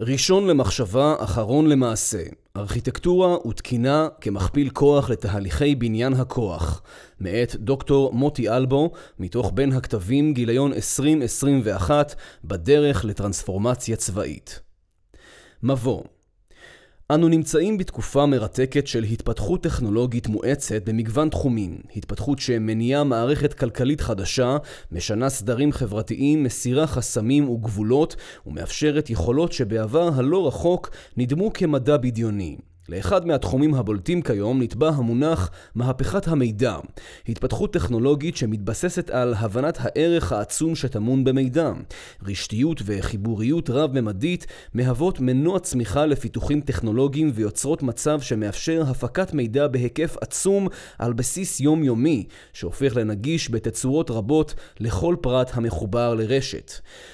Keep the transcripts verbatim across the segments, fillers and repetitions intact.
ראשון למחשבה, אחרון למעשה. ארכיטקטורה ותקינה כמכפיל כוח לתהליכי בניין הכוח. מאת דוקטור מוטי אלבו, מתוך בין הכתבים גיליון עשרים עשרים ואחת, בדרך לטרנספורמציה צבאית. מבוא. אנו נמצאים בתקופה מרתקת של התפתחות טכנולוגית מואצת במגוון תחומים, התפתחות שמניעה מערכת כלכלית חדשה, משנה סדרים חברתיים, מסירה חסמים וגבולות, ומאפשרת יכולות שבעבר הלא רחוק נדמו כמדע בדיוני. לאחד מהתחומים הבולטים כיום נטבע המונח מהפכת המידע, התפתחות טכנולוגית שמתבססת על הבנת הערך העצום שטמון במידע. רשתיות וחיבוריות רב-ממדית מהוות מנוע צמיחה לפיתוחים טכנולוגיים ויוצרות מצב שמאפשר הפקת מידע בהיקף עצום על בסיס יומיומי, שהופך לנגיש בתצורות רבות לכל פרט המחובר לרשת.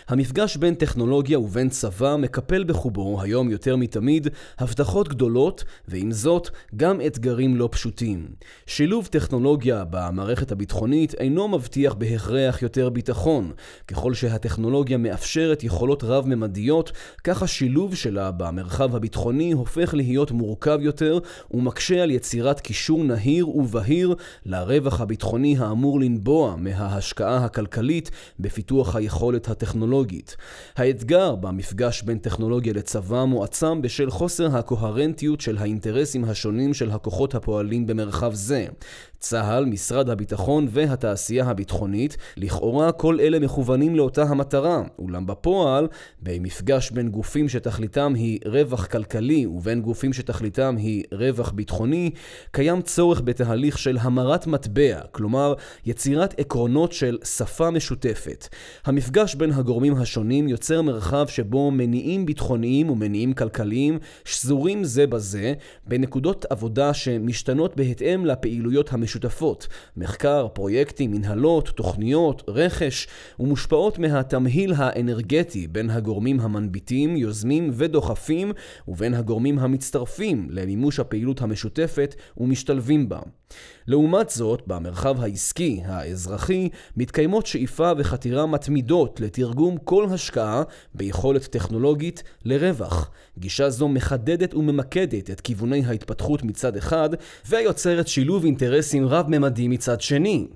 המפגש בין טכנולוגיה ובין צבא מקפל בחובו היום יותר מתמיד הבטחות גדולות, ועם זאת גם אתגרים לא פשוטים. שילוב טכנולוגיה במערכת הביטחונית אינו מבטיח בהכרח יותר ביטחון. ככל שהטכנולוגיה מאפשרת יכולות רב-ממדיות, כך השילוב שלה במרחב הביטחוני הופך להיות מורכב יותר ומקשה על יצירת קישור נהיר ובהיר לרווח הביטחוני האמור לנבוע מההשקעה הכלכלית בפיתוח היכולת הטכנולוגית. האתגר במפגש בין טכנולוגיה לצבא מועצם בשל חוסר הקוהרנטיות של האינטרסים השונים של הכוחות הפועלים במרחב זה. צה"ל, משרד הביטחון והתעשייה הביטחונית, לכאורה כל אלה מכוונים לאותה המטרה, אולם בפועל, במפגש בין גופים שתכליתם היא רווח כלכלי ובין גופים שתכליתם היא רווח ביטחוני, קיים צורך בתהליך של המרת מטבע, כלומר יצירת עקרונות של שפה משותפת. המפגש בין הגורמים השונים יוצר מרחב שבו מניעים ביטחוניים ומניעים כלכליים שזורים זה בזה, בנקודות עבודה שמשתנות בהתאם לפעילויות המשותפות. שותפות, מחקר, פרויקטים, מנהלות, תוכניות, רכש ומושפעות מהתמהיל האנרגטי בין הגורמים המנביטים, יוזמים ודוחפים ובין הגורמים המצטרפים למימוש הפעילות המשותפת ומשתלבים בה. לעומת זאת, במרחב העסקי, האזרחי, מתקיימות שאיפה וחתירה מתמידות לתרגום כל השקעה ביכולת טכנולוגית לרווח. גישה זו מחדדת וממקדת את כיווני ההתפתחות מצד אחד, ויוצרת שילוב אינטרסים רב-ממדי מצד שני.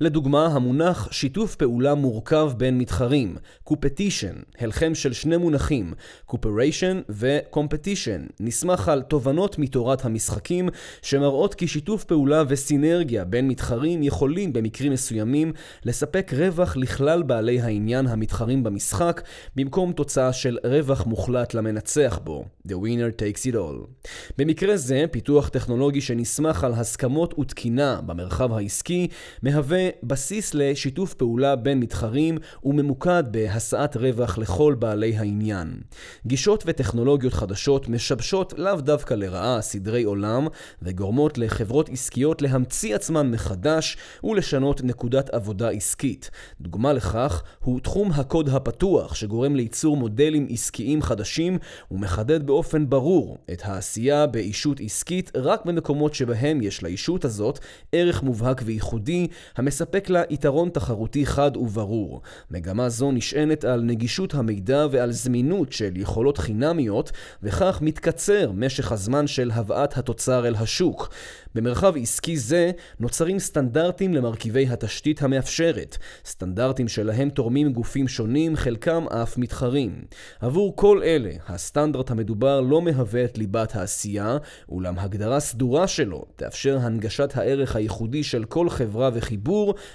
לדוגמה, המונח שיתוף פעולה מורכב בין מתחרים, competition, הלחם של שני מונחים, cooperation ו-competition, נסמך על תובנות מתורת המשחקים שמראות כי שיתוף פעולה וסינרגיה בין מתחרים יכולים במקרים מסוימים לספק רווח לכלל בעלי העניין המתחרים במשחק, במקום תוצאה של רווח מוחלט למנצח בו. The winner takes it all. במקרה זה, פיתוח טכנולוגי שנסמך על הסכמות ותקינה במרחב העסקי, מהווה בסיס לשיתוף פעולה בין מתחרים וממוקד בהשאת רווח לכל בעלי העניין. גישות וטכנולוגיות חדשות משבשות לאו דווקא לרעה סדרי עולם וגורמות לחברות עסקיות להמציא עצמן מחדש ולשנות נקודת עבודה עסקית. דוגמה לכך הוא תחום הקוד הפתוח שגורם לייצור מודלים עסקיים חדשים ומחדד באופן ברור את העשייה באישות עסקית רק במקומות שבהם יש לאישות הזאת ערך מובהק וייחודי המספק לה יתרון תחרותי חד וברור. מגמה זו נשענת על נגישות המידע ועל זמינות של יכולות חינמיות, וכך מתקצר משך הזמן של הבאת התוצר אל השוק. במרחב עסקי זה נוצרים סטנדרטים למרכיבי התשתית המאפשרת, סטנדרטים שלהם תורמים גופים שונים, חלקם אף מתחרים. עבור כל אלה, הסטנדרט המדובר לא מהווה את ליבת העשייה, אולם הגדרה סדורה שלו תאפשר הנגשת הערך הייחודי של כל חברה וחיבור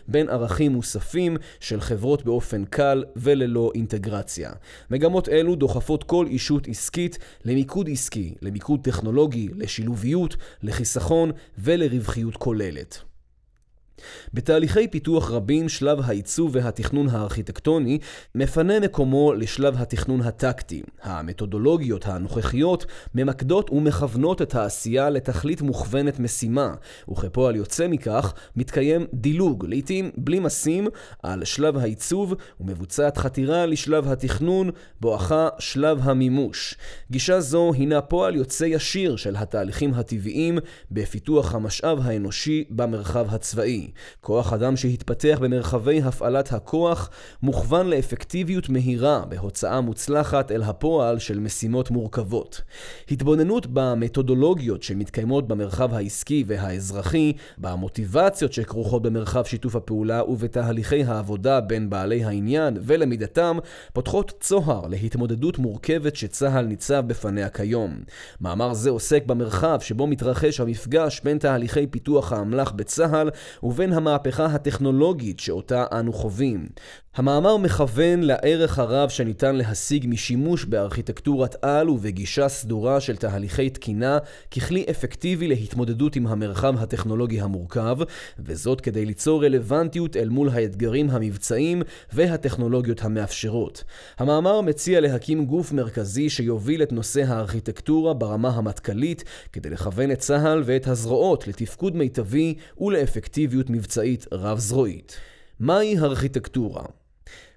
בין ערכים מוספים של חברות באופן קל וללא אינטגרציה. מגמות אלו דוחפות כל אישות עסקית למיקוד עסקי, למיקוד טכנולוגי, לשילוביות, לחיסכון ולרווחיות כוללת. בתהליכי פיתוח רבים שלב העיצוב והתכנון הארכיטקטוני מפנה מקומו לשלב התכנון הטקטי. המתודולוגיות הנוכחיות ממקדות ומכוונות את העשייה לתכלית מוכוונת משימה, וכפועל יוצא מכך מתקיים דילוג, לעתים בלי מסים, על שלב העיצוב ומבוצעת חתירה לשלב התכנון, בואכה שלב המימוש. גישה זו הינה פועל יוצא ישיר של התהליכים הטבעיים בפיתוח המשאב האנושי במרחב הצבאי. הממשלתי. כוח אדם שהתפתח במרחבי הפעלת הכוח מוכוון לאפקטיביות מהירה בהוצאה מוצלחת אל הפועל של משימות מורכבות. התבוננות במתודולוגיות שמתקיימות במרחב העסקי והאזרחי, במוטיבציות שכרוכות במרחב שיתוף הפעולה ובתהליכי העבודה בין בעלי העניין ולמידתם, פותחות צוהר להתמודדות מורכבת שצהל ניצב בפניה כיום. מאמר זה עוסק במרחב שבו מתרחש המפגש בין תהליכי פיתוח האמל"ח בצהל ובין המהפכה הטכנולוגית שאותה אנו חווים. המאמר מכוון לערך הרב שניתן להשיג משימוש בארכיטקטורת על ובגישה סדורה של תהליכי תקינה ככלי אפקטיבי להתמודדות עם המרחב הטכנולוגי המורכב, וזאת כדי ליצור רלוונטיות אל מול האתגרים המבצעיים והטכנולוגיות המאפשרות. המאמר מציע להקים גוף מרכזי שיוביל את נושא הארכיטקטורה ברמה המטכלית כדי לכוון את צה"ל ואת הזרועות לתפקוד מיטבי ולאפקטיביות מבצעית רב-זרועית. מהי ארכיטקטורה?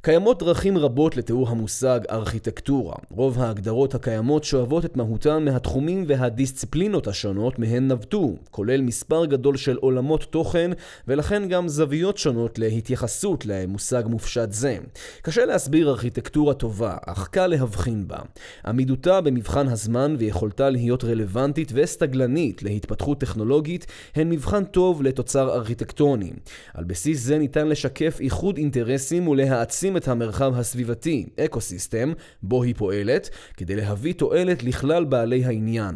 קיימות דרכים רבות לתיאור המושג ארכיטקטורה. רוב ההגדרות הקיימות שואבות את מהותן מהתחומים והדיסציפלינות השונות מהן נבטו, כולל מספר גדול של עולמות תוכן ולכן גם זוויות שונות להתייחסות למושג מופשט זה. קשה להסביר ארכיטקטורה טובה, אך קל להבחין בה. עמידותה במבחן הזמן ויכולתה להיות רלוונטית וסתגלנית להתפתחות טכנולוגית הן מבחן טוב לתוצר ארכיטקטוני. על בסיס זה ניתן לשקף איחוד אינטרסים ולהעצים את המרחב הסביבתי, אקוסיסטם, בו היא פועלת, כדי להביא תועלת לכלל בעלי העניין.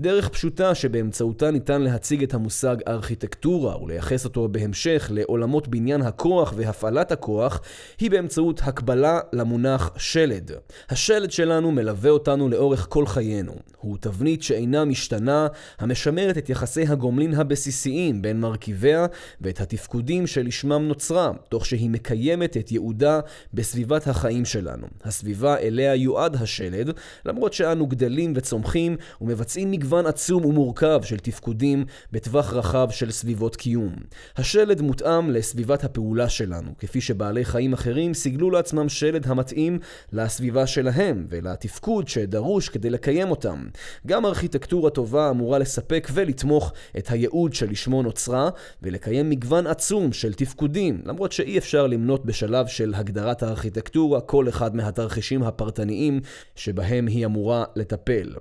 דרך פשוטה שבאמצעותה ניתן להציג את המושג ארכיטקטורה ולייחס אותו בהמשך לעולמות בניין הכוח והפעלת הכוח, היא באמצעות הקבלה למונח שלד. השלד שלנו מלווה אותנו לאורך כל חיינו. הוא תבנית שאינה משתנה, המשמרת את יחסי הגומלין הבסיסיים בין מרכיביה ואת התפקודים שלשמם נוצרה, תוך שהיא מקיימת את יעודה בסביבת החיים שלנו. הסביבה אליה יועד השלד, למרות שאנו גדלים וצומחים ומבצעים מגוון עצום ומורכב של תפקודים בטווח רחב של סביבות קיום. השלד מותאם לסביבת הפעולה שלנו, כפי שבעלי חיים אחרים סיגלו לעצמם שלד המתאים לסביבה שלהם ולתפקוד שדרוש כדי לקיים אותם. גם ארכיטקטורה טובה אמורה לספק ולתמוך את הייעוד שלשמו נוצרה ולקיים מגוון עצום של תפקודים, למרות שאי אפשר למנות בשלב של הגדלות הגדרת הארכיטקטורה, כל אחד מהתרחישים הפרטניים שבהם היא אמורה לטפל.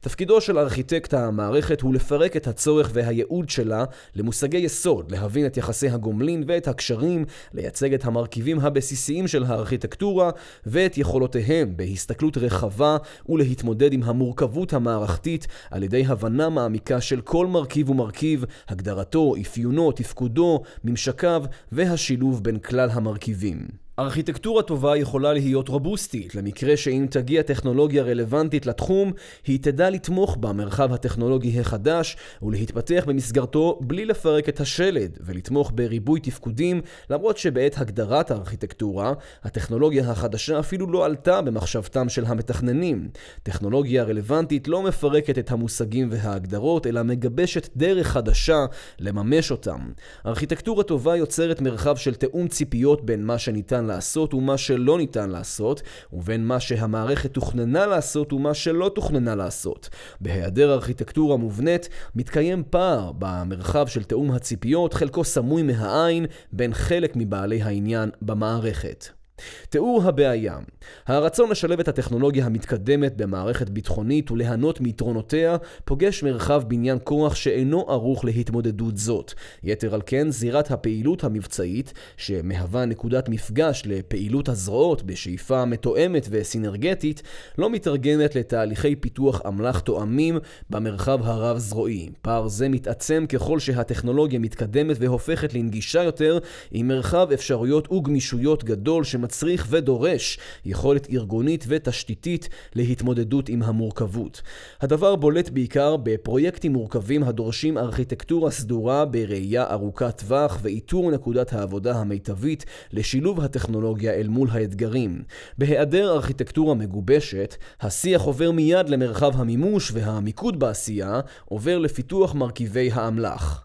תפקידו של ארכיטקט המערכת הוא לפרק את הצורך והייעוד שלה למושגי יסוד, להבין את יחסי הגומלין ואת הקשרים, לייצג את המרכיבים הבסיסיים של הארכיטקטורה ואת יכולותיהם בהסתכלות רחבה ולהתמודד עם המורכבות המערכתית על ידי הבנה מעמיקה של כל מרכיב ומרכיב, הגדרתו, אפיונו, תפקודו, ממשקיו והשילוב בין כלל המרכיבים. ארכיטקטורה טובה יכולה להיות רובוסטית, למקרה שאם תגיע טכנולוגיה רלוונטית לתחום, היא תדע לתמוך במרחב הטכנולוגי החדש ולהתפתח במסגרתו בלי לפרק את השלד ולתמוך בריבוי תפקודים, למרות שבעת הגדרת הארכיטקטורה, הטכנולוגיה החדשה אפילו לא עלתה במחשבתם של המתכננים. טכנולוגיה רלוונטית לא מפרקת את המושגים וההגדרות, אלא מגבשת דרך חדשה לממש אותם. ארכיטקטורה טובה יוצרת מרחב של תאום ציפיות בין מה שניתן לעשות ומה שלא ניתן לעשות, ובין מה שהמערכת תוכננה לעשות ומה שלא תוכננה לעשות. בהיעדר ארכיטקטורה מובנית, מתקיים פער במרחב של תאום הציפיות, חלקו סמוי מהעין, בין חלק מבעלי העניין במערכת. תיאור הבעיה. הרצון לשלב את הטכנולוגיה המתקדמת במערכת ביטחונית ולהנות מיתרונותיה פוגש מרחב בניין כוח שאינו ערוך להתמודדות זאת. יתר על כן, זירת הפעילות המבצעית, שמהווה נקודת מפגש לפעילות הזרועות בשאיפה מתואמת וסינרגטית, לא מתרגמת לתהליכי פיתוח אמל"ח תואמים במרחב הרב זרועי. פער זה מתעצם ככל שהטכנולוגיה מתקדמת והופכת לנגישה יותר, עם מרחב אפשרויות וגמישויות גדול שמתקדמת מצריך ודורש יכולת ארגונית ותשתיתית להתמודדות עם המורכבות. הדבר בולט בעיקר בפרויקטים מורכבים הדורשים ארכיטקטורה סדורה בראייה ארוכת טווח ואיתור נקודת העבודה המיטבית לשילוב הטכנולוגיה אל מול האתגרים. בהיעדר ארכיטקטורה מגובשת, השיח עובר מיד למרחב המימוש והמיקוד בעשייה עובר לפיתוח מרכיבי האמל"ח.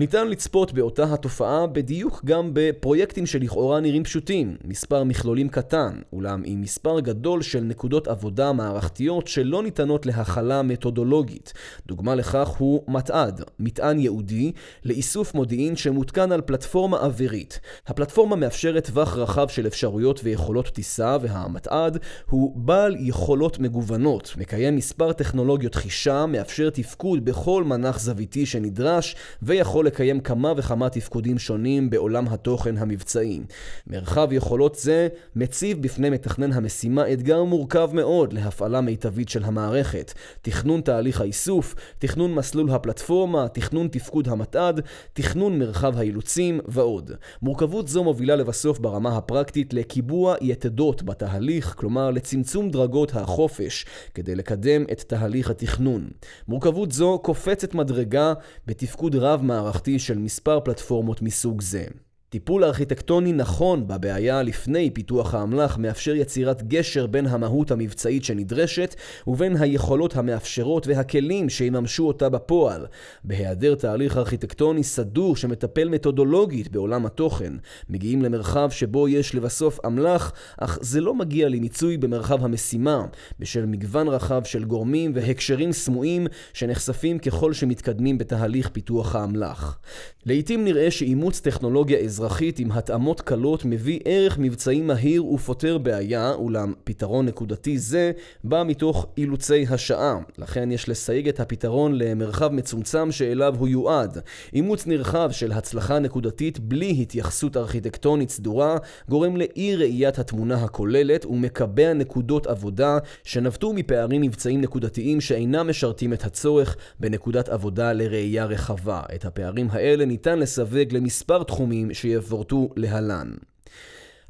ניתן לצפות באותה התופעה בדיוק גם בפרויקטים שלכאורה נראים פשוטים, מספר מכלולים קטן, אולם עם מספר גדול של נקודות עבודה מערכתיות שלא ניתנות להכלה מתודולוגית. דוגמה לכך הוא מטעד, מטען ייעודי, לאיסוף מודיעין שמותקן על פלטפורמה אווירית. הפלטפורמה מאפשרת טווח רחב של אפשרויות ויכולות טיסה, והמטעד הוא בעל יכולות מגוונות, מקיים מספר טכנולוגיות חישה, מאפשר תפקוד בכל מנח זוויתי שנדרש, ויכול לקיים כמה וכמה תפקודים שונים בעולם התוכן המבצעי. מרחב יכולות זה מציב בפני מתכנן המשימה אתגר מורכב מאוד להפעלה מיטבית של המערכת, תכנון תהליך האיסוף, תכנון מסלול הפלטפורמה, תכנון תפקוד המטעד, תכנון מרחב האילוצים ועוד. מורכבות זו מובילה לבסוף ברמה הפרקטית לקיבוע יתדות בתהליך, כלומר לצמצום דרגות החופש, כדי לקדם את תהליך התכנון. מורכבות זו קופצת מדרגה בתפקוד רב מערכתי של מספר פלטפורמות מסוג זה. טיפול ארכיטקטוני נכון בבעיה לפני פיתוח האמל"ח מאפשר יצירת גשר בין המהות המבצעית שנדרשת ובין היכולות המאפשרות והכלים שיממשו אותה בפועל. בהיעדר תהליך ארכיטקטוני סדור שמטפל מתודולוגית בעולם התוכן, מגיעים למרחב שבו יש לבסוף אמל"ח, אך זה לא מגיע למיצוי במרחב המשימה, בשל מגוון רחב של גורמים והקשרים סמויים שנחשפים ככל שמתקדמים בתהליך פיתוח האמל"ח. לעתים נראה שאימוץ טכנולוגיה אזרחית עם התאמות קלות מביא ערך מבצעי מהיר ופותר בעיה, אולם פתרון נקודתי זה בא מתוך אילוצי השעה. לכן יש לסייג את הפתרון למרחב מצומצם שאליו הוא יועד. אימוץ נרחב של הצלחה נקודתית בלי התייחסות ארכיטקטונית סדורה גורם לאי ראיית התמונה הכוללת ומקבע נקודות עבודה שנבטו מפערים מבצעים נקודתיים שאינם משרתים את הצורך בנקודת עבודה לראייה רחבה. את הפערים האלה ניתן לסווג למספר תחומים שיפורטו להלן.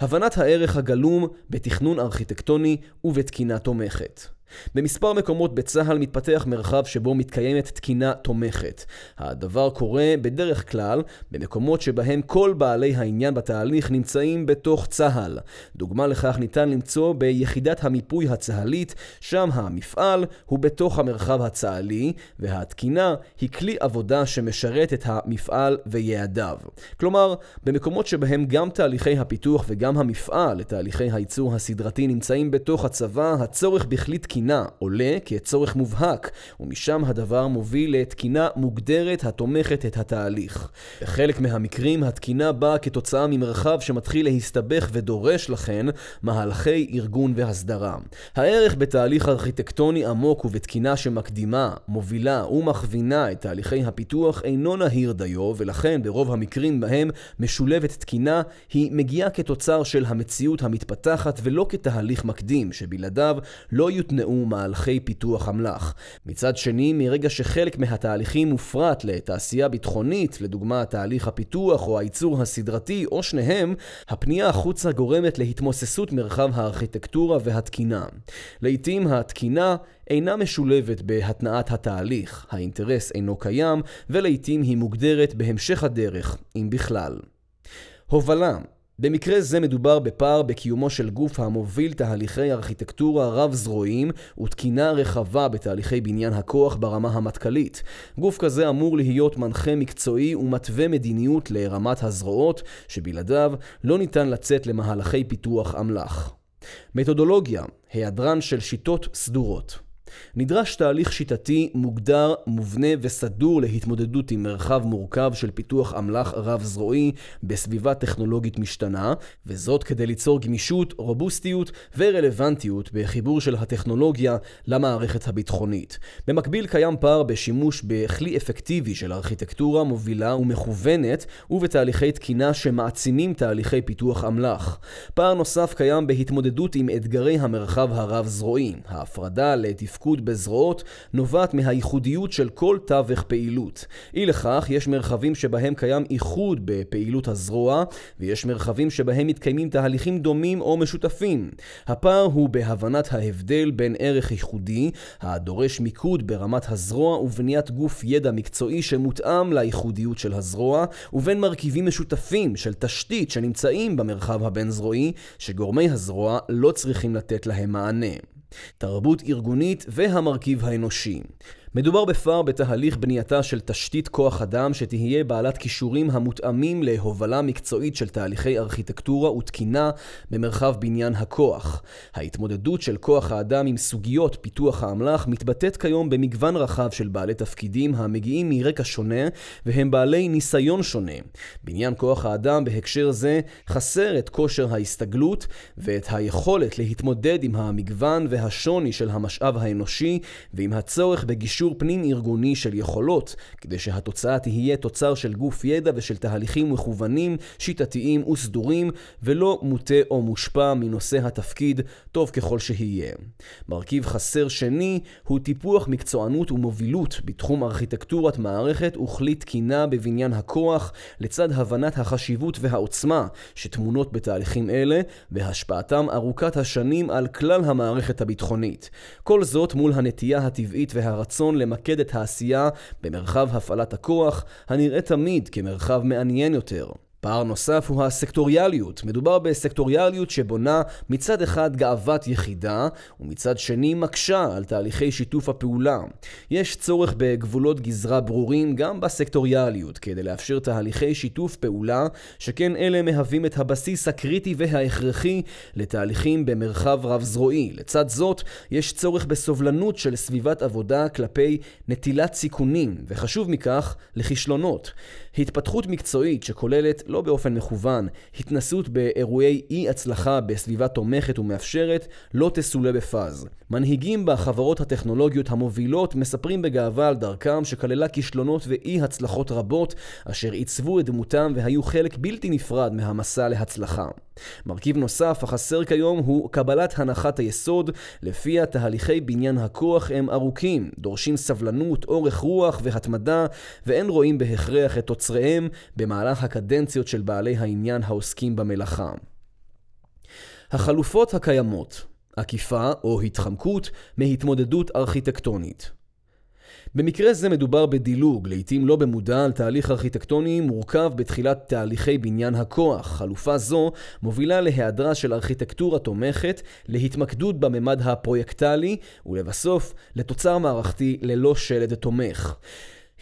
הבנת הערך הגלום בתכנון ארכיטקטוני ובתקינה תומכת. במספר מקומות בצהל מתפתח מרחב שבו מתקיימת תקינה תומכת. הדבר קורה בדרך כלל במקומות שבהם כל בעלי העניין בתהליך נמצאים בתוך צהל. דוגמה לכך ניתן למצוא ביחידת המיפוי הצהלית, שם המפעל הוא בתוך המרחב הצהלי והתקינה היא כלי עבודה שמשרת את המפעל ויעדיו. כלומר, במקומות שבהם גם תהליכי הפיתוח וגם המפעל, תהליכי הייצור הסדרתי נמצאים בתוך הצבא, הצורך בכלי תקינה עולה כצורך מובהק, ומשם הדבר מוביל לתקינה מוגדרת התומכת את התהליך. בחלק מהמקרים התקינה באה כתוצאה ממרחב שמתחיל להסתבך ודורש לכן מהלכי ארגון והסדרה. הערך בתהליך ארכיטקטוני עמוק ובתקינה שמקדימה, מובילה ומכווינה את תהליכי הפיתוח אינו נהיר דיו, ולכן ברוב המקרים בהם משולבת תקינה היא מגיעה כתוצר של המציאות המתפתחת ולא כתהליך מקדים שבלעדיו לא יותנה מהלכי פיתוח אמל"ח. מצד שני, מרגע שחלק מהתהליכים מופרט לתעשייה ביטחונית, לדוגמה תהליך הפיתוח או הייצור הסדרתי או שניהם, הפנייה החוצה גורמת להתמוססות מרחב הארכיטקטורה והתקינה. לעתים התקינה אינה משולבת בהתנעת התהליך, האינטרס אינו קיים, ולעתים היא מוגדרת בהמשך הדרך, אם בכלל. הובלה. במקרה זה מדובר בפער בקיומו של גוף המוביל תהליכי ארכיטקטורה רב-זרועיים ותקינה רחבה בתהליכי בניין הכוח ברמה המטכלית. גוף כזה אמור להיות מנחה מקצועי ומתווה מדיניות לרמת הזרועות, שבלעדיו לא ניתן לצאת למהלכי פיתוח אמל"ח. מתודולוגיה, היעדרן של שיטות סדורות. נדרש תהליך שיטתי מוגדר, מובנה וסדור להתמודדות עם מרחב מורכב של פיתוח אמל"ח רב-זרועי בסביבה טכנולוגית משתנה, וזאת כדי ליצור גמישות, רובוסטיות ורלוונטיות בחיבור של הטכנולוגיה למערכת הביטחונית. במקביל קיים פער בשימוש בכלי אפקטיבי של ארכיטקטורה מובילה ומכוונת ובתהליכי תקינה שמעצימים תהליכי פיתוח אמל"ח. פער נוסף קיים בהתמודדות עם אתגרי המרחב הרב-זרועי. ההפרדה לתפקוד בזרועות נובעת מהייחודיות של כל תווך פעילות. אי לכך, יש מרחבים שבהם קיים איחוד בפעילות הזרוע, ויש מרחבים שבהם מתקיימים תהליכים דומים או משותפים. הפער הוא בהבנת ההבדל בין ערך ייחודי, הדורש מיקוד ברמת הזרוע ובניית גוף ידע מקצועי שמותאם לייחודיות של הזרוע, ובין מרכיבים משותפים של תשתית שנמצאים במרחב הבין-זרועי, שגורמי הזרוע לא צריכים לתת להם מענה. תרבות ארגונית והמרכיב האנושי. מדובר בפער בתהליך בנייתה של תשתית כוח אדם שתהיה בעלת כישורים המותאמים להובלה מקצועית של תהליכי ארכיטקטורה ותקינה במרחב בניין הכוח. ההתמודדות של כוח האדם עם סוגיות פיתוח האמל"ח מתבטאת כיום במגוון רחב של בעלי תפקידים המגיעים מרקע שונה והם בעלי ניסיון שונה. בניין כוח האדם בהקשר זה חסר את כושר ההסתגלות ואת היכולת להתמודד עם המגוון והשוני של המשאב האנושי ועם הצורך בגישור פנים ארגוני של יכולות, כדי שהתוצאה תהיה תוצר של גוף ידע ושל תהליכים מכוונים, שיטתיים וסדורים, ולא מוטה או מושפע מנושא התפקיד, טוב ככל שיהיה. מרכיב חסר שני הוא טיפוח מקצוענות ומובילות בתחום ארכיטקטורת מערכת וכלי תקינה בבניין הכוח, לצד הבנת החשיבות והעוצמה שתמונות בתהליכים אלה, והשפעתם ארוכת השנים על כלל המערכת הביטחונית. כל זאת מול הנטייה הטבעית והרצון למקד את העשייה במרחב הפעלת הכוח, הנראה תמיד כמרחב מעניין יותר. פער נוסף הוא הסקטוריאליות. מדובר בסקטוריאליות שבונה מצד אחד גאוות יחידה ומצד שני מקשה על תהליכי שיתוף הפעולה. יש צורך בגבולות גזרה ברורים גם בסקטוריאליות כדי לאפשר תהליכי שיתוף פעולה שכן אלה מהווים את הבסיס הקריטי וההכרחי לתהליכים במרחב רב זרועי. לצד זאת יש צורך בסובלנות של סביבת עבודה כלפי נטילת סיכונים וחשוב מכך לכישלונות. התפתחות מקצועית שכוללת לא באופן מכוון, התנסות באירועי אי הצלחה בסביבה תומכת ומאפשרת לא תסולה בפאז. מנהיגים בחברות הטכנולוגיות המובילות מספרים בגאווה על דרכם שכללה כישלונות ואי הצלחות רבות אשר עיצבו את דמותם והיו חלק בלתי נפרד מהמסע להצלחה. מרכיב נוסף החסר כיום הוא קבלת הנחת היסוד לפיה תהליכי בניין הכוח הם ארוכים, דורשים סבלנות, אורך רוח והתמדה ואין רואים בהכרח את תוצריהם במהלך הקדנציות של בעלי העניין העוסקים במלאכה. החלופות הקיימות, עקיפה או התחמקות מהתמודדות ארכיטקטונית. במקרה זה מדובר בדילוג, לעתים לא במודע, על תהליך ארכיטקטוני מורכב בתחילת תהליכי בניין הכוח. חלופה זו מובילה להיעדרה של ארכיטקטורה תומכת, להתמקדות בממד הפרויקטלי ולבסוף לתוצר מערכתי ללא שלד תומך.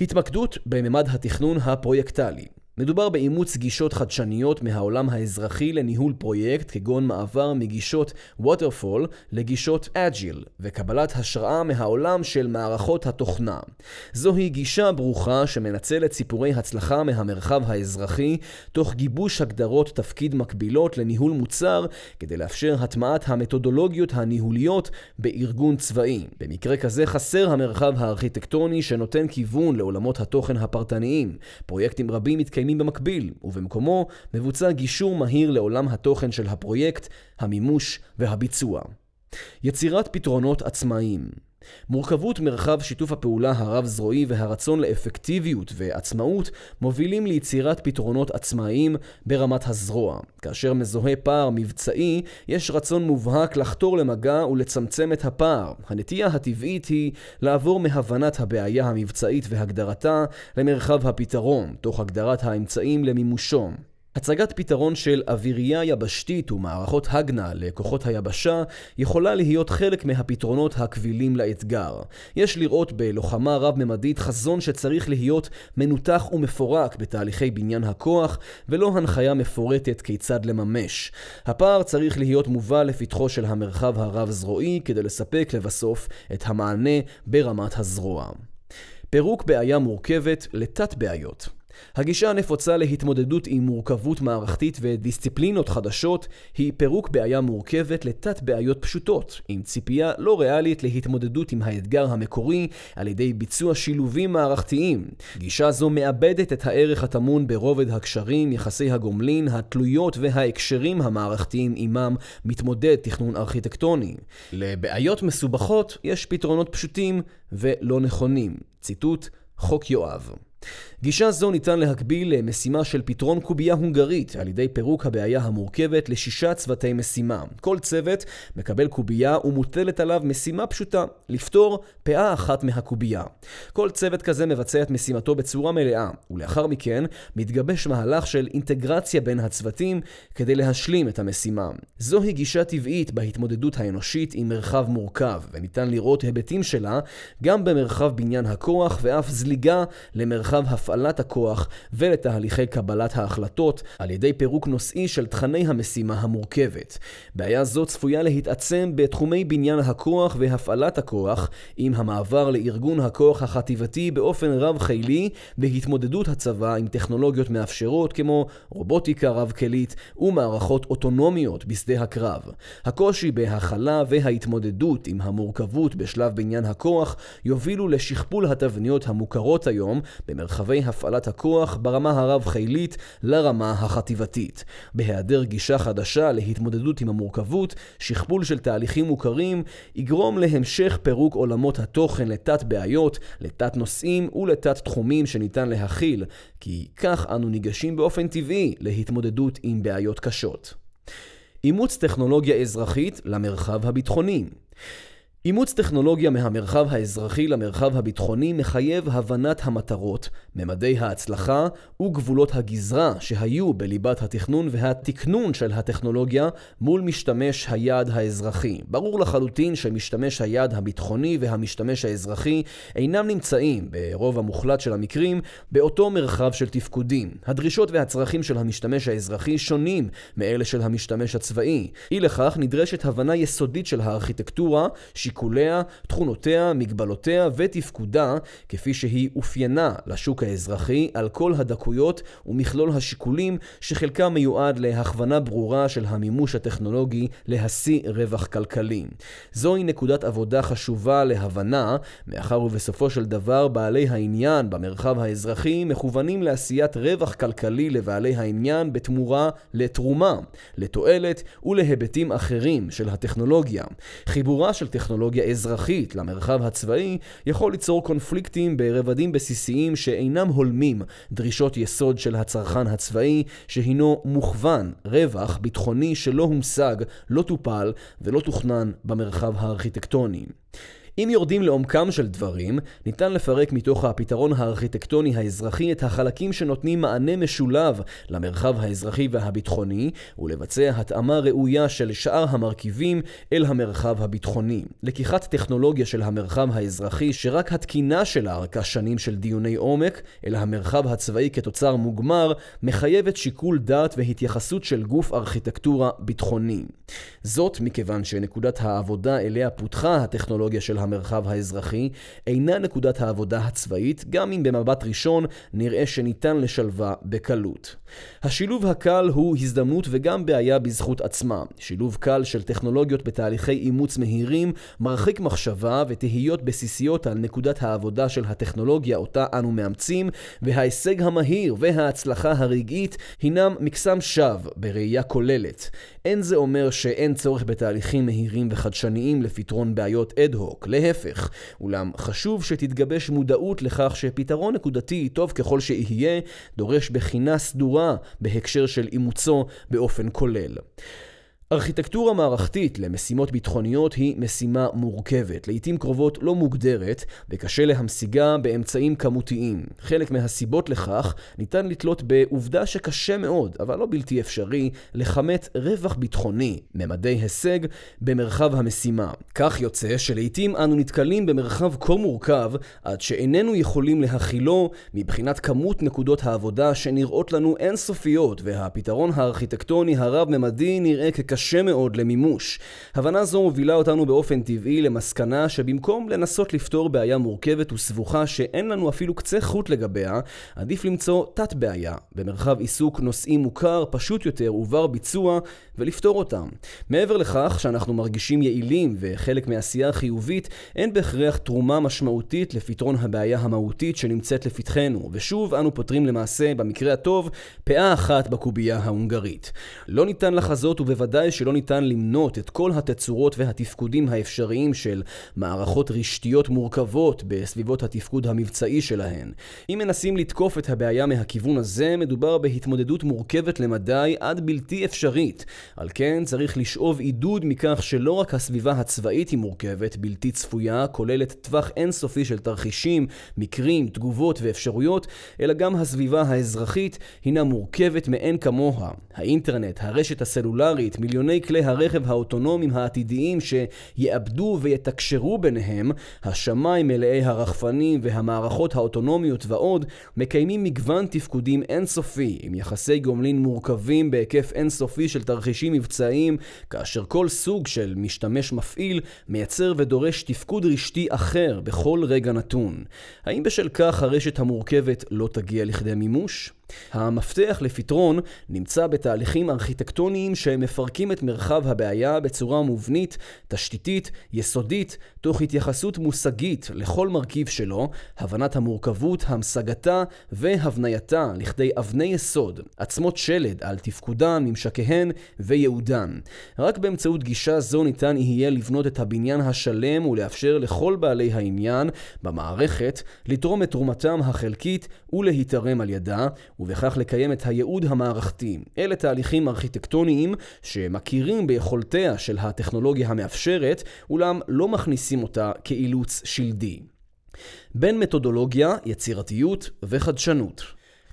התמקדות בממד התכנון הפרויקטלי. מדובר באימוץ גישות חדשניות מהעולם האזרחי לניהול פרויקט כגון מעבר מגישות waterfall לגישות agile וקבלת השראה מהעולם של מערכות התוכנה. זוהי גישה ברוכה שמנצלת סיפורי הצלחה מהמרחב האזרחי תוך גיבוש הגדרות תפקיד מקבילות לניהול מוצר כדי לאפשר הטמעת המתודולוגיות הניהוליות בארגון צבאי. במקרה כזה חסר המרחב הארכיטקטוני שנותן כיוון לעולמות התוכן הפרטניים. פרויקטים רבים מתקיימים במקביל, ובמקומו מבוצע גישור מהיר לעולם התוכן של הפרויקט, המימוש והביצוע. יצירת פתרונות עצמאיים. מורכבות מרחב שיתוף הפעולה הרב זרועי והרצון לאפקטיביות ועצמאות מובילים ליצירת פתרונות עצמאיים ברמת הזרוע. כאשר מזוהה פער מבצעי, יש רצון מובהק לחתור למגע ולצמצם את הפער. הנטייה הטבעית היא לעבור מהבנת הבעיה המבצעית והגדרתה למרחב הפתרון, תוך הגדרת האמצעים למימושו. הצגת פתרון של אווירייה יבשתית ומערכות הגנה לכוחות היבשה יכולה להיות חלק מהפתרונות הקבילים לאתגר. יש לראות בלוחמה רב-ממדית חזון שצריך להיות מנותח ומפורק בתהליכי בניין הכוח ולא הנחיה מפורטת כיצד לממש. הפער צריך להיות מובל לפתחו של המרחב הרב-זרועי כדי לספק לבסוף את המענה ברמת הזרוע. פירוק בעיה מורכבת לתת בעיות. הגישה הנפוצה להתמודדות עם מורכבות מערכתית ודיסציפלינות חדשות היא פירוק בעיה מורכבת לתת בעיות פשוטות, עם ציפייה לא ריאלית להתמודדות עם האתגר המקורי על ידי ביצוע שילובים מערכתיים. גישה זו מאבדת את הערך הטמון ברובד הקשרים, יחסי הגומלין, התלויות וההקשרים המערכתיים עימם מתמודד תכנון ארכיטקטוני. לבעיות מסובכות יש פתרונות פשוטים ולא נכונים. ציטוט חוק יואב. גישה זו ניתן להקביל למשימה של פתרון קובייה הונגרית על ידי פירוק הבעיה המורכבת לשישה צוותי משימה. כל צוות מקבל קובייה ומוטלת עליו משימה פשוטה, לפתור פאה אחת מהקובייה. כל צוות כזה מבצע את משימתו בצורה מלאה, ולאחר מכן מתגבש מהלך של אינטגרציה בין הצוותים כדי להשלים את המשימה. זוהי גישה טבעית בהתמודדות האנושית עם מרחב מורכב, וניתן לראות היבטים שלה גם במרחב בניין הכוח ואף זליגה למרחב הפעלת הכוח ולתהליכי קבלת ההחלטות על ידי פירוק נושאי של תכני המשימה המורכבת. בעיה זו צפויה להתעצם בתחומי בניין הכוח והפעלת הכוח עם המעבר לארגון הכוח החטיבתי באופן רב-חילי בהתמודדות הצבא עם טכנולוגיות מאפשרות כמו רובוטיקה רב-כלית ומערכות אוטונומיות בשדה הקרב. הקושי בהכלה וההתמודדות עם המורכבות בשלב בניין הכוח יובילו לשכפול התבניות המוכרות היום במרחבי הפעלת הכוח ברמה הרב-חילית לרמה החטיבתית. בהיעדר גישה חדשה להתמודדות עם המורכבות, שכפול של תהליכים מוכרים יגרום להמשך פירוק עולמות התוכן לתת בעיות, לתת נושאים ולתת תחומים שניתן להכיל, כי כך אנו ניגשים באופן טבעי להתמודדות עם בעיות קשות. אימוץ טכנולוגיה אזרחית למרחב הביטחוני. אימוץ טכנולוגיה מהמרחב האזרחי למרחב הביטחוני מחייב הבנת המטרות, ממדי ההצלחה וגבולות הגזרה שהיו בליבת התכנון והתקנון של הטכנולוגיה מול משתמש היעד האזרחי. ברור לחלוטין שמשתמש היעד הביטחוני והמשתמש האזרחי אינם נמצאים, ברוב המוחלט של המקרים, באותו מרחב של תפקודים. הדרישות והצרכים של המשתמש האזרחי שונים מאלה של המשתמש הצבאי. אי לכך נדרשת הבנה יסודית של הארכיטקטורה, שיקוליה, תכונותיה, מגבלותיה ותפקודה, כפי שהיא אופיינה לשוק האזרחי על כל הדקויות ומכלול השיקולים שחלקה מיועד להכוונה ברורה של המימוש הטכנולוגי להשיא רווח כלכלי. זוהי נקודת עבודה חשובה להבנה, מאחר ובסופו של דבר בעלי העניין במרחב האזרחי מכוונים לעשיית רווח כלכלי לבעלי העניין בתמורה לתרומה, לתועלת ולהיבטים אחרים של הטכנולוגיה. חיבורה של טכנולוגיה טכנולוגיה אזרחית למרחב הצבאי יכול ליצור קונפליקטים ברבדים בסיסיים שאינם הולמים דרישות יסוד של הצרכן הצבאי שהינו מוכוון רווח ביטחוני שלא הומשג, לא טופל ולא תוכנן במרחב הארכיטקטוני. אם יורדים לעומקם של דברים, ניתן לפרק מתוך הפתרון הארכיטקטוני האזרחי את החלקים שנותנים מענה משולב למרחב האזרחי והביטחוני, ולבצע התאמה ראויה של שאר המרכיבים אל המרחב הביטחוני. לקיחת טכנולוגיה של המרחב האזרחי שרק התקינה שלה ארכה שנים של דיוני עומק, אל המרחב הצבאי כתוצר מוגמר, מחייבת שיקול דעת והתייחסות של גוף ארכיטקטורה ביטחוני. זאת מכיוון שנקודת העבודה אליה פותחה הטכנולוגיה של המרחב המרחב האזרחי אינה נקודת העבודה הצבאית, גם אם במבט ראשון נראה שניתן לשלווה בקלות. השילוב הקל הוא הזדמנות וגם בעיה בזכות עצמה. שילוב קל של טכנולוגיות בתהליכי אימוץ מהירים מרחיק מחשבה ותהיות בסיסיות על נקודת העבודה של הטכנולוגיה אותה אנו מאמצים, וההישג המהיר וההצלחה הרגעית הינם מקסם שווא בראייה כוללת. אין זה אומר שאין צורך בתהליכים מהירים וחדשניים לפתרון בעיות אד-הוק, להפך. אולם חשוב שתתגבש מודעות לכך שפתרון נקודתי, טוב ככל שיהיה, דורש בחינה סדורה בהקשר של אימוצו באופן כולל. ארכיטקטורה מערכתית למשימות ביטחוניות היא משימה מורכבת, לעתים קרובות לא מוגדרת, וקשה להמשיגה באמצעים כמותיים. חלק מהסיבות לכך ניתן לתלות בעובדה שקשה מאוד, אבל לא בלתי אפשרי, לחמת רווח ביטחוני, ממדי הישג, במרחב המשימה. כך יוצא שלעתים אנו נתקלים במרחב כה מורכב, עד שאיננו יכולים להכילו מבחינת כמות נקודות העבודה שנראות לנו אינסופיות, והפתרון הארכיטקטוני הרב-ממדי נראה כקשה קשה מאוד למימוש. הבנה זו הובילה אותנו באופן טבעי למסקנה שבמקום לנסות לפתור בעיה מורכבת וסבוכה שאין לנו אפילו קצה חוט לגביה, עדיף למצוא תת בעיה במרחב עיסוק נושאי מוכר, פשוט יותר ובר ביצוע, ולפתור אותם. מעבר לכך שאנחנו מרגישים יעילים וחלק מעשייה חיובית, אין בהכרח תרומה משמעותית לפתרון הבעיה המהותית שנמצאת לפתחנו, ושוב אנו פותרים למעשה, במקרה הטוב, פאה אחת בקובייה ההונגרית. לא ניתן לחזות ובוודאי בוודאי שלא ניתן למנות את כל התצורות והתפקודים האפשריים של מערכות רשתיות מורכבות בסביבות התפקוד המבצעי שלהן. אם מנסים לתקוף את הבעיה מהכיוון הזה, מדובר בהתמודדות מורכבת למדי עד בלתי אפשרית. על כן צריך לשאוב עידוד מכך שלא רק הסביבה הצבאית היא מורכבת, בלתי צפויה, כוללת טווח אינסופי של תרחישים, מקרים, תגובות ואפשרויות, אלא גם הסביבה האזרחית הינה מורכבת מאין כמוה. האינטרנט, הרשת הסלולרית, מיליוני כלי הרכב האוטונומיים העתידיים שיעבדו ויתקשרו ביניהם, השמיים מלאי הרחפנים והמערכות האוטונומיות ועוד, מקיימים מגוון תפקודים אינסופי, עם יחסי גומלין מורכבים בהיקף אינסופי של תרחישים מבצעיים, כאשר כל סוג של משתמש מפעיל מייצר ודורש תפקוד רשתי אחר בכל רגע נתון. האם בשל כך הרשת המורכבת לא תגיע לכדי מימוש? המפתח לפתרון נמצא בתהליכים ארכיטקטוניים שמפרקים את מרחב הבעיה בצורה מובנית, תשתיתית, יסודית, תוך התייחסות מושגית לכל מרכיב שלו, הבנת המורכבות, המשגתה והבנייתה לכדי אבני יסוד, עצמות שלד על תפקודן, ממשקיהן וייעודן. רק באמצעות גישה זו ניתן יהיה לבנות את הבניין השלם ולאפשר לכל בעלי העניין במערכת לתרום את תרומתם החלקית ולהתרם על ידה, ובכך לקיים את הייעוד המערכתי. אלה תהליכים ארכיטקטוניים שמכירים ביכולתיה של הטכנולוגיה המאפשרת, אולם לא מכניסים אותה כאילוץ שלדי. בין מתודולוגיה, יצירתיות וחדשנות.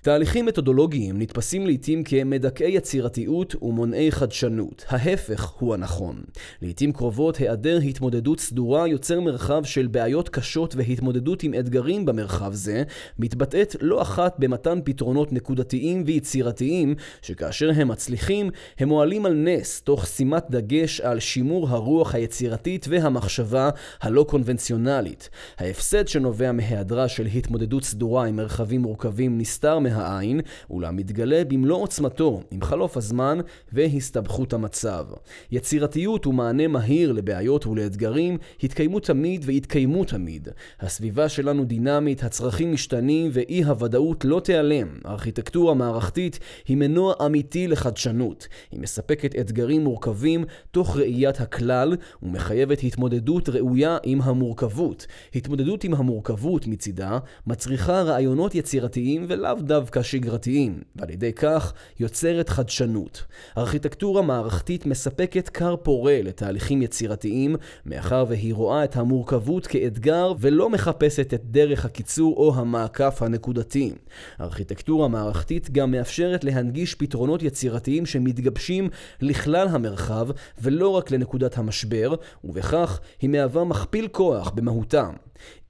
תהליכים מתודולוגיים נתפסים לעתים כמדכאי יצירתיות ומונעי חדשנות. ההפך הוא הנכון. לעתים קרובות היעדר התמודדות סדורה יוצר מרחב של בעיות קשות, והתמודדות עם אתגרים במרחב זה מתבטאת לא אחת במתן פתרונות נקודתיים ויצירתיים, שכאשר הם מצליחים הם מועלים על נס תוך שימת דגש על שימור הרוח היצירתית והמחשבה הלא קונבנציונלית. ההפסד שנובע מהיעדרה של התמודדות סדורה עם מרחבים מורכבים נסתר מה העין, אולם מתגלה במלוא עוצמתו עם חלוף הזמן והסתבכות המצב. יצירתיות ומענה מהיר לבעיות ולאתגרים התקיימו תמיד והתקיימו תמיד. הסביבה שלנו דינמית, הצרכים משתנים ואי הוודאות לא תיעלם. הארכיטקטורה מערכתית היא מנוע אמיתי לחדשנות. היא מספקת אתגרים מורכבים תוך ראיית הכלל ומחייבת התמודדות ראויה עם המורכבות. התמודדות עם המורכבות מצידה מצריכה רעיונות יצירתיים ולאו דווקא שגרתיים, ועל ידי כך יוצרת חדשנות. ארכיטקטורה מערכתית מספקת קר פורה לתהליכים יצירתיים, מאחר והיא רואה את המורכבות כאתגר ולא מחפשת את דרך הקיצור או המעקף הנקודתי. ארכיטקטורה מערכתית גם מאפשרת להנגיש פתרונות יצירתיים שמתגבשים לכלל המרחב ולא רק לנקודת המשבר, ובכך היא מהווה מכפיל כוח במהותה.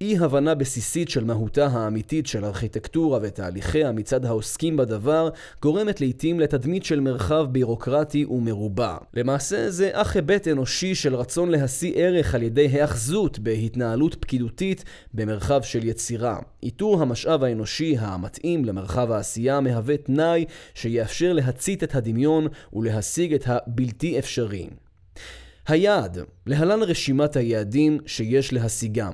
אי הבנה בסיסית של מהותה האמיתית של ארכיטקטורה ותהליכיה מצד העוסקים בדבר גורמת לעתים לתדמית של מרחב בירוקרטי ומרובע. למעשה זה אך היבט אנושי של רצון להשיא ערך על ידי היאחזות בהתנהלות פקידותית במרחב של יצירה. איתור המשאב האנושי המתאים למרחב העשייה מהווה תנאי שיאפשר להצית את הדמיון ולהשיג את הבלתי אפשרי. היעד, להלן רשימת היעדים שיש להשיגם.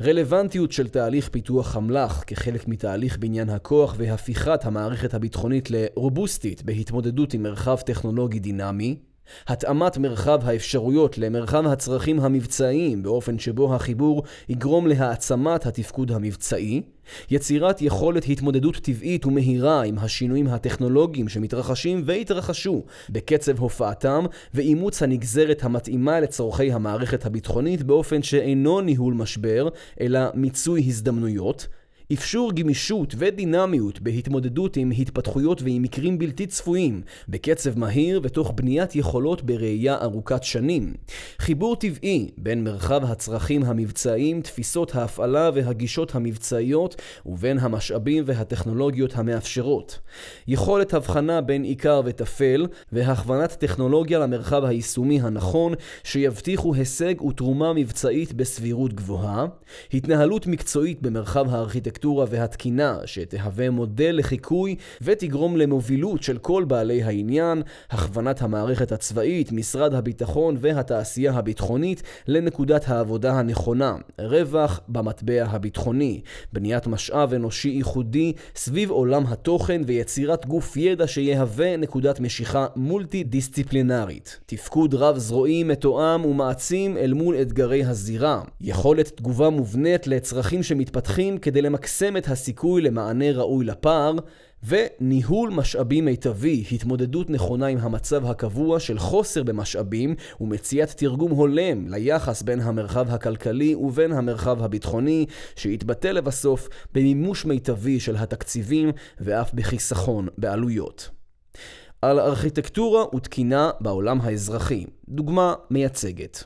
רלוונטיות של תהליך פיתוח המלח כחלק מתהליך בניין הכוח והפיכת המערכת הביטחונית לרובוסטית בהתמודדות עם מרחב טכנולוגי דינמי. התאמת מרחב האפשרויות למרחב הצרכים המבצעיים באופן שבו החיבור יגרום להעצמת התפקוד המבצעי. יצירת יכולת התמודדות טבעית ומהירה עם השינויים הטכנולוגיים שמתרחשים והתרחשו בקצב הופעתם, ואימוץ הנגזרת המתאימה לצורכי המערכת הביטחונית באופן שאינו ניהול משבר אלא מיצוי הזדמנויות. אפשור גמישות ודינמיות בהתמודדות עם התפתחויות ועם מקרים בלתי צפויים, בקצב מהיר ותוך בניית יכולות בראייה ארוכת שנים. חיבור טבעי בין מרחב הצרכים המבצעיים, תפיסות ההפעלה והגישות המבצעיות, ובין המשאבים והטכנולוגיות המאפשרות. יכולת הבחנה בין עיקר וטפל, והכוונת טכנולוגיה למרחב היישומי הנכון, שיבטיחו הישג ותרומה מבצעית בסבירות גבוהה. התנהלות מקצועית במרחב הארכיטקטורי הארכיטקטורה והתקינה שתהווה מודל לחיקוי ותגרום למובילות של כל בעלי העניין, הכוונת המערכת הצבאית, משרד הביטחון והתעשייה הביטחונית לנקודת העבודה הנכונה, רווח במטבע הביטחוני, בניית משאב אנושי ייחודי סביב עולם התוכן ויצירת גוף ידע שיהווה נקודת משיכה מולטי דיסציפלינרית, תפקוד רב זרועי מתואם ומעצים אל מול אתגרי הזירה, יכולת תגובה מובנית לצרכים שמתפתחים כדי למקסם את הסיכוי למענה ראוי לפער, וניהול משאבים מיטבי, התמודדות נכונה עם המצב הקבוע של חוסר במשאבים ומציאת תרגום הולם ליחס בין המרחב הכלכלי ובין המרחב הביטחוני, שיתבטא לבסוף במימוש מיטבי של התקציבים ואף בחיסכון בעלויות. על ארכיטקטורה ותקינה בעולם האזרחי. דוגמה מייצגת.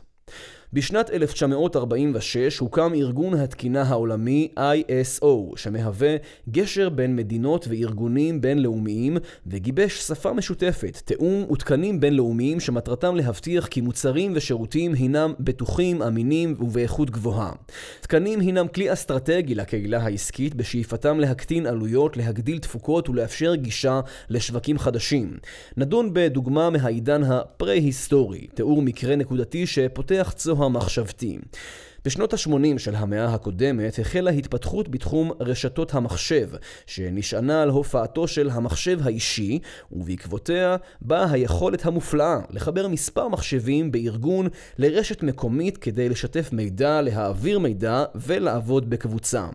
בשנת אלף תשע מאות ארבעים ושש הוקם ארגון התקינה העולמי איי אס או, שמהווה גשר בין מדינות וארגונים בינלאומיים וגיבש שפה משותפת, תאום ותקנים בינלאומיים שמטרתם להבטיח כי מוצרים ושירותים הינם בטוחים, אמינים ובאיכות גבוהה. תקנים הינם כלי אסטרטגי לקהילה העסקית בשאיפתם להקטין עלויות, להגדיל תפוקות ולאפשר גישה לשווקים חדשים. נדון בדוגמה מהעידן הפרה-היסטורי, תיאור מקרה נקודתי שפותח צוהר המחשבתי. בשנות ה-שמונים של המאה הקודמת החלה התפתחות בתחום רשתות המחשב, שנשענה על הופעתו של המחשב האישי, ובעקבותיה באה היכולת המופלאה לחבר מספר מחשבים בארגון לרשת מקומית כדי לשתף מידע, להעביר מידע ולעבוד בקבוצה.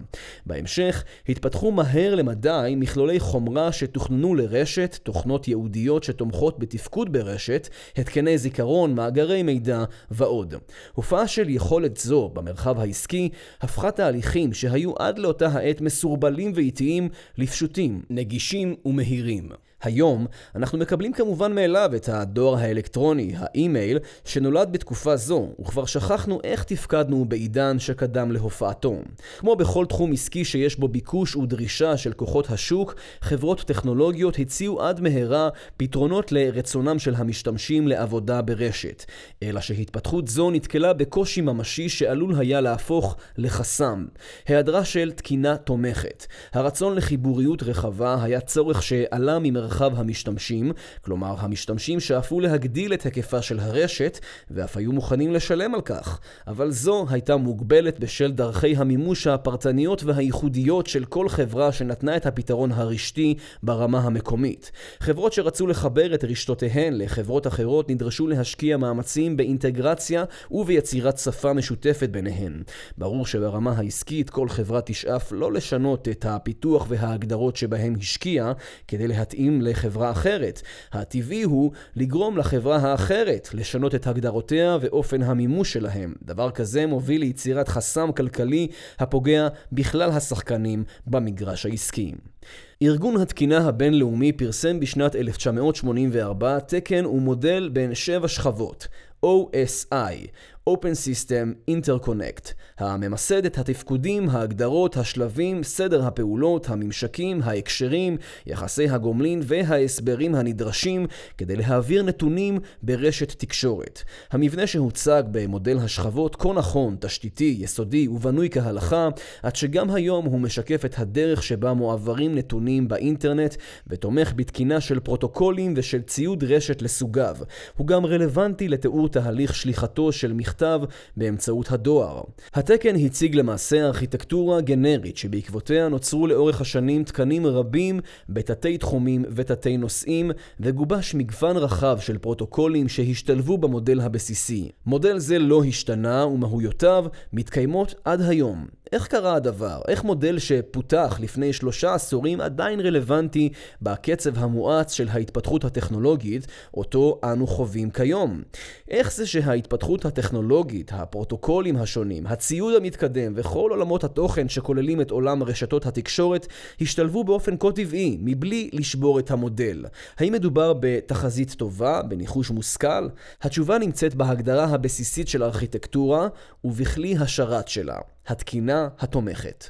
בהמשך התפתחו מהר למדי מכלולי חומרה שתוכננו לרשת, תוכנות ייעודיות שתומכות בתפקוד ברשת, התקני זיכרון, מאגרי מידע ועוד. הופעה של יכולת זו במרחב העסקי הפכה תהליכים שהיו עד לאותה העת מסורבלים ואיטיים לפשוטים, נגישים ומהירים. היום אנחנו מקבלים כמובן מאליו את הדואר האלקטרוני, האימייל, שנולד בתקופה זו, וכבר שכחנו איך תפקדנו בעידן שקדם להופעתו. כמו בכל תחום עסקי שיש בו ביקוש ודרישה של כוחות השוק, חברות טכנולוגיות הציעו עד מהרה פתרונות לרצונם של המשתמשים לעבודה ברשת. אלא שהתפתחות זו נתקלה בקושי ממשי שעלול היה להפוך לחסם. היעדרה של תקינה תומכת. הרצון לחיבוריות רחבה היה צורך שעלה ממרחב המשתמשים, כלומר המשתמשים שאפו להגדיל את היקפה של הרשת ואף היו מוכנים לשלם על כך, אבל זו הייתה מוגבלת בשל דרכי המימוש הפרטניות והייחודיות של כל חברה שנתנה את הפתרון הרשתי ברמה המקומית. חברות שרצו לחבר את רשתותיהן לחברות אחרות נדרשו להשקיע מאמצים באינטגרציה וביצירת שפה משותפת ביניהן. ברור שברמה העסקית כל חברה תשאף לא לשנות את הפיתוח וההגדרות שבהם השקיעה כדי להתאים לחברה אחרת. הטבעי הוא לגרום לחברה האחרת לשנות את הגדרותיה ואופן המימוש שלהם. דבר כזה מוביל ליצירת חסם כלכלי הפוגע בכלל השחקנים במגרש העסקי. ארגון התקינה הבינלאומי פרסם בשנת אלף תשע מאות שמונים וארבע תקן ומודל בין שבע שכבות. או אס איי, Open System Interconnect, הממסד את התפקודים, ההגדרות, השלבים, סדר הפעולות, הממשקים, ההקשרים, יחסי הגומלין וההסברים הנדרשים כדי להעביר נתונים ברשת תקשורת. המבנה שהוצג במודל השכבות כה נכון, תשתיתי, יסודי ובנוי כהלכה, עד שגם היום הוא משקף את הדרך שבה מועברים נתונים באינטרנט ותומך בתקינה של פרוטוקולים ושל ציוד רשת לסוגיו. הוא גם רלוונטי לתיאור תהליך שליחתו של מכתב באמצעות הדואר. התקן הציג למעשה ארכיטקטורה גנרית שבעקבותיה נוצרו לאורך השנים תקנים רבים בתתי תחומים ותתי נושאים, וגובש מגוון רחב של פרוטוקולים שהשתלבו במודל הבסיסי. מודל זה לא השתנה ומהויותיו מתקיימות עד היום. איך קרה הדבר? איך מודל שפותח לפני שלושה עשורים עדיין רלוונטי בקצב המואץ של ההתפתחות הטכנולוגית, אותו אנו חווים כיום? איך זה שההתפתחות הטכנולוגית, הפרוטוקולים השונים, הציוד המתקדם וכל עולמות התוכן שכוללים את עולם רשתות התקשורת, השתלבו באופן כה טבעי, מבלי לשבור את המודל? האם מדובר בתחזית טובה, בניחוש מושכל? התשובה נמצאת בהגדרה הבסיסית של ארכיטקטורה ובכלי השרת שלה. התקינה התומכת.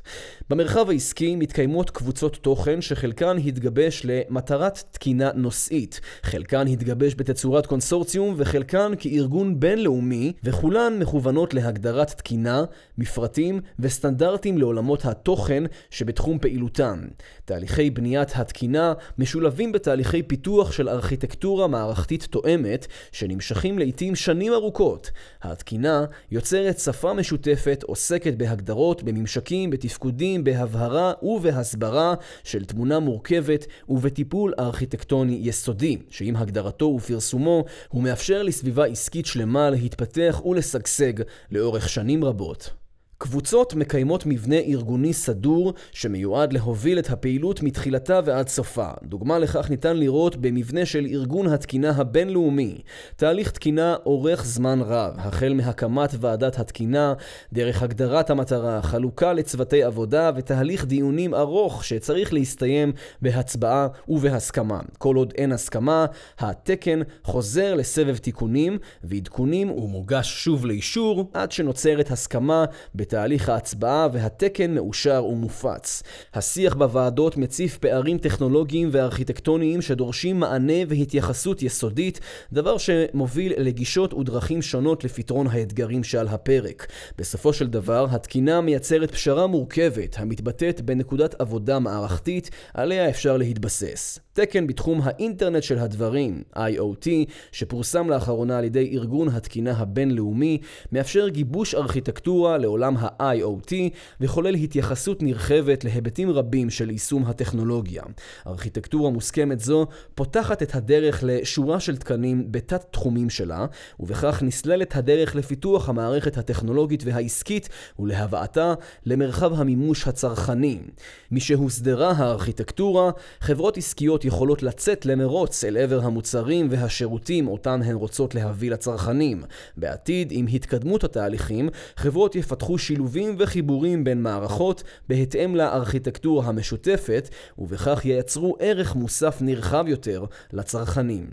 במרחב העסקי מתקיימות קבוצות תוכן שחלקן התגבש למטרת תקינה נושאית, חלקן התגבש בתצורת קונסורציום וחלקן כארגון בינלאומי, וכולן מכוונות להגדרת תקינה, מפרטים וסטנדרטים לעולמות התוכן שבתחום פעילותם. תהליכי בניית התקינה משולבים בתהליכי פיתוח של ארכיטקטורה מערכתית תואמת שנמשכים לעתים שנים ארוכות. התקינה יוצרת שפה משותפת, עוסקת בהגדרות, בממשקים, בתפקודים, בהבהרה ובהסברה של תמונה מורכבת ובטיפול ארכיטקטוני יסודי, שעם הגדרתו ופרסומו הוא מאפשר לסביבה עסקית שלמה להתפתח ולסגשג לאורך שנים רבות. קבוצות מקיימות מבנה ארגוני סדור שמיועד להוביל את הפעילות מתחילתה ועד סופה. דוגמה לכך ניתן לראות במבנה של ארגון התקינה הבינלאומי. תהליך תקינה אורך זמן רב, החל מהקמת ועדת התקינה, דרך הגדרת המטרה, חלוקה לצוותי עבודה ותהליך דיונים ארוך שצריך להסתיים בהצבעה ובהסכמה. כל עוד אין הסכמה, התקן חוזר לסבב תיקונים ועדכונים ומוגש שוב לאישור עד שנוצרת הסכמה בתקנה. תהליך ההצבעה והתקן מאושר ומופץ. השיח בוועדות מציף פערים טכנולוגיים וארכיטקטוניים שדורשים מענה והתייחסות יסודית, דבר שמוביל לגישות ודרכים שונות לפתרון האתגרים שעל הפרק. בסופו של דבר, התקינה מייצרת פשרה מורכבת, המתבטאת בנקודת עבודה מערכתית, עליה אפשר להתבסס. תקן בתחום האינטרנט של הדברים, איי או טי, שפורסם לאחרונה על ידי ארגון התקינה הבינלאומי, מאפשר גיבוש ארכיטקטורה לעולם ה-איי או טי וכולל התייחסות נרחבת להיבטים רבים של יישום הטכנולוגיה. ארכיטקטורה מוסכמת זו פותחת את הדרך לשורה של תקנים בתת תחומים שלה, ובכך נסללת הדרך לפיתוח המערכת הטכנולוגית והעסקית ולהבאתה למרחב המימוש הצרכני. משהוסדרה הארכיטקטורה, חברות עסקיות יכולות לצאת למרוץ אל עבר המוצרים והשירותים אותם הן רוצות להביא לצרכנים. בעתיד, עם התקדמות התהליכים, חברות יפתחו שילובים וחיבורים בין מערכות בהתאם לארכיטקטורה המשותפת, ובכך ייצרו ערך מוסף נרחב יותר לצרכנים.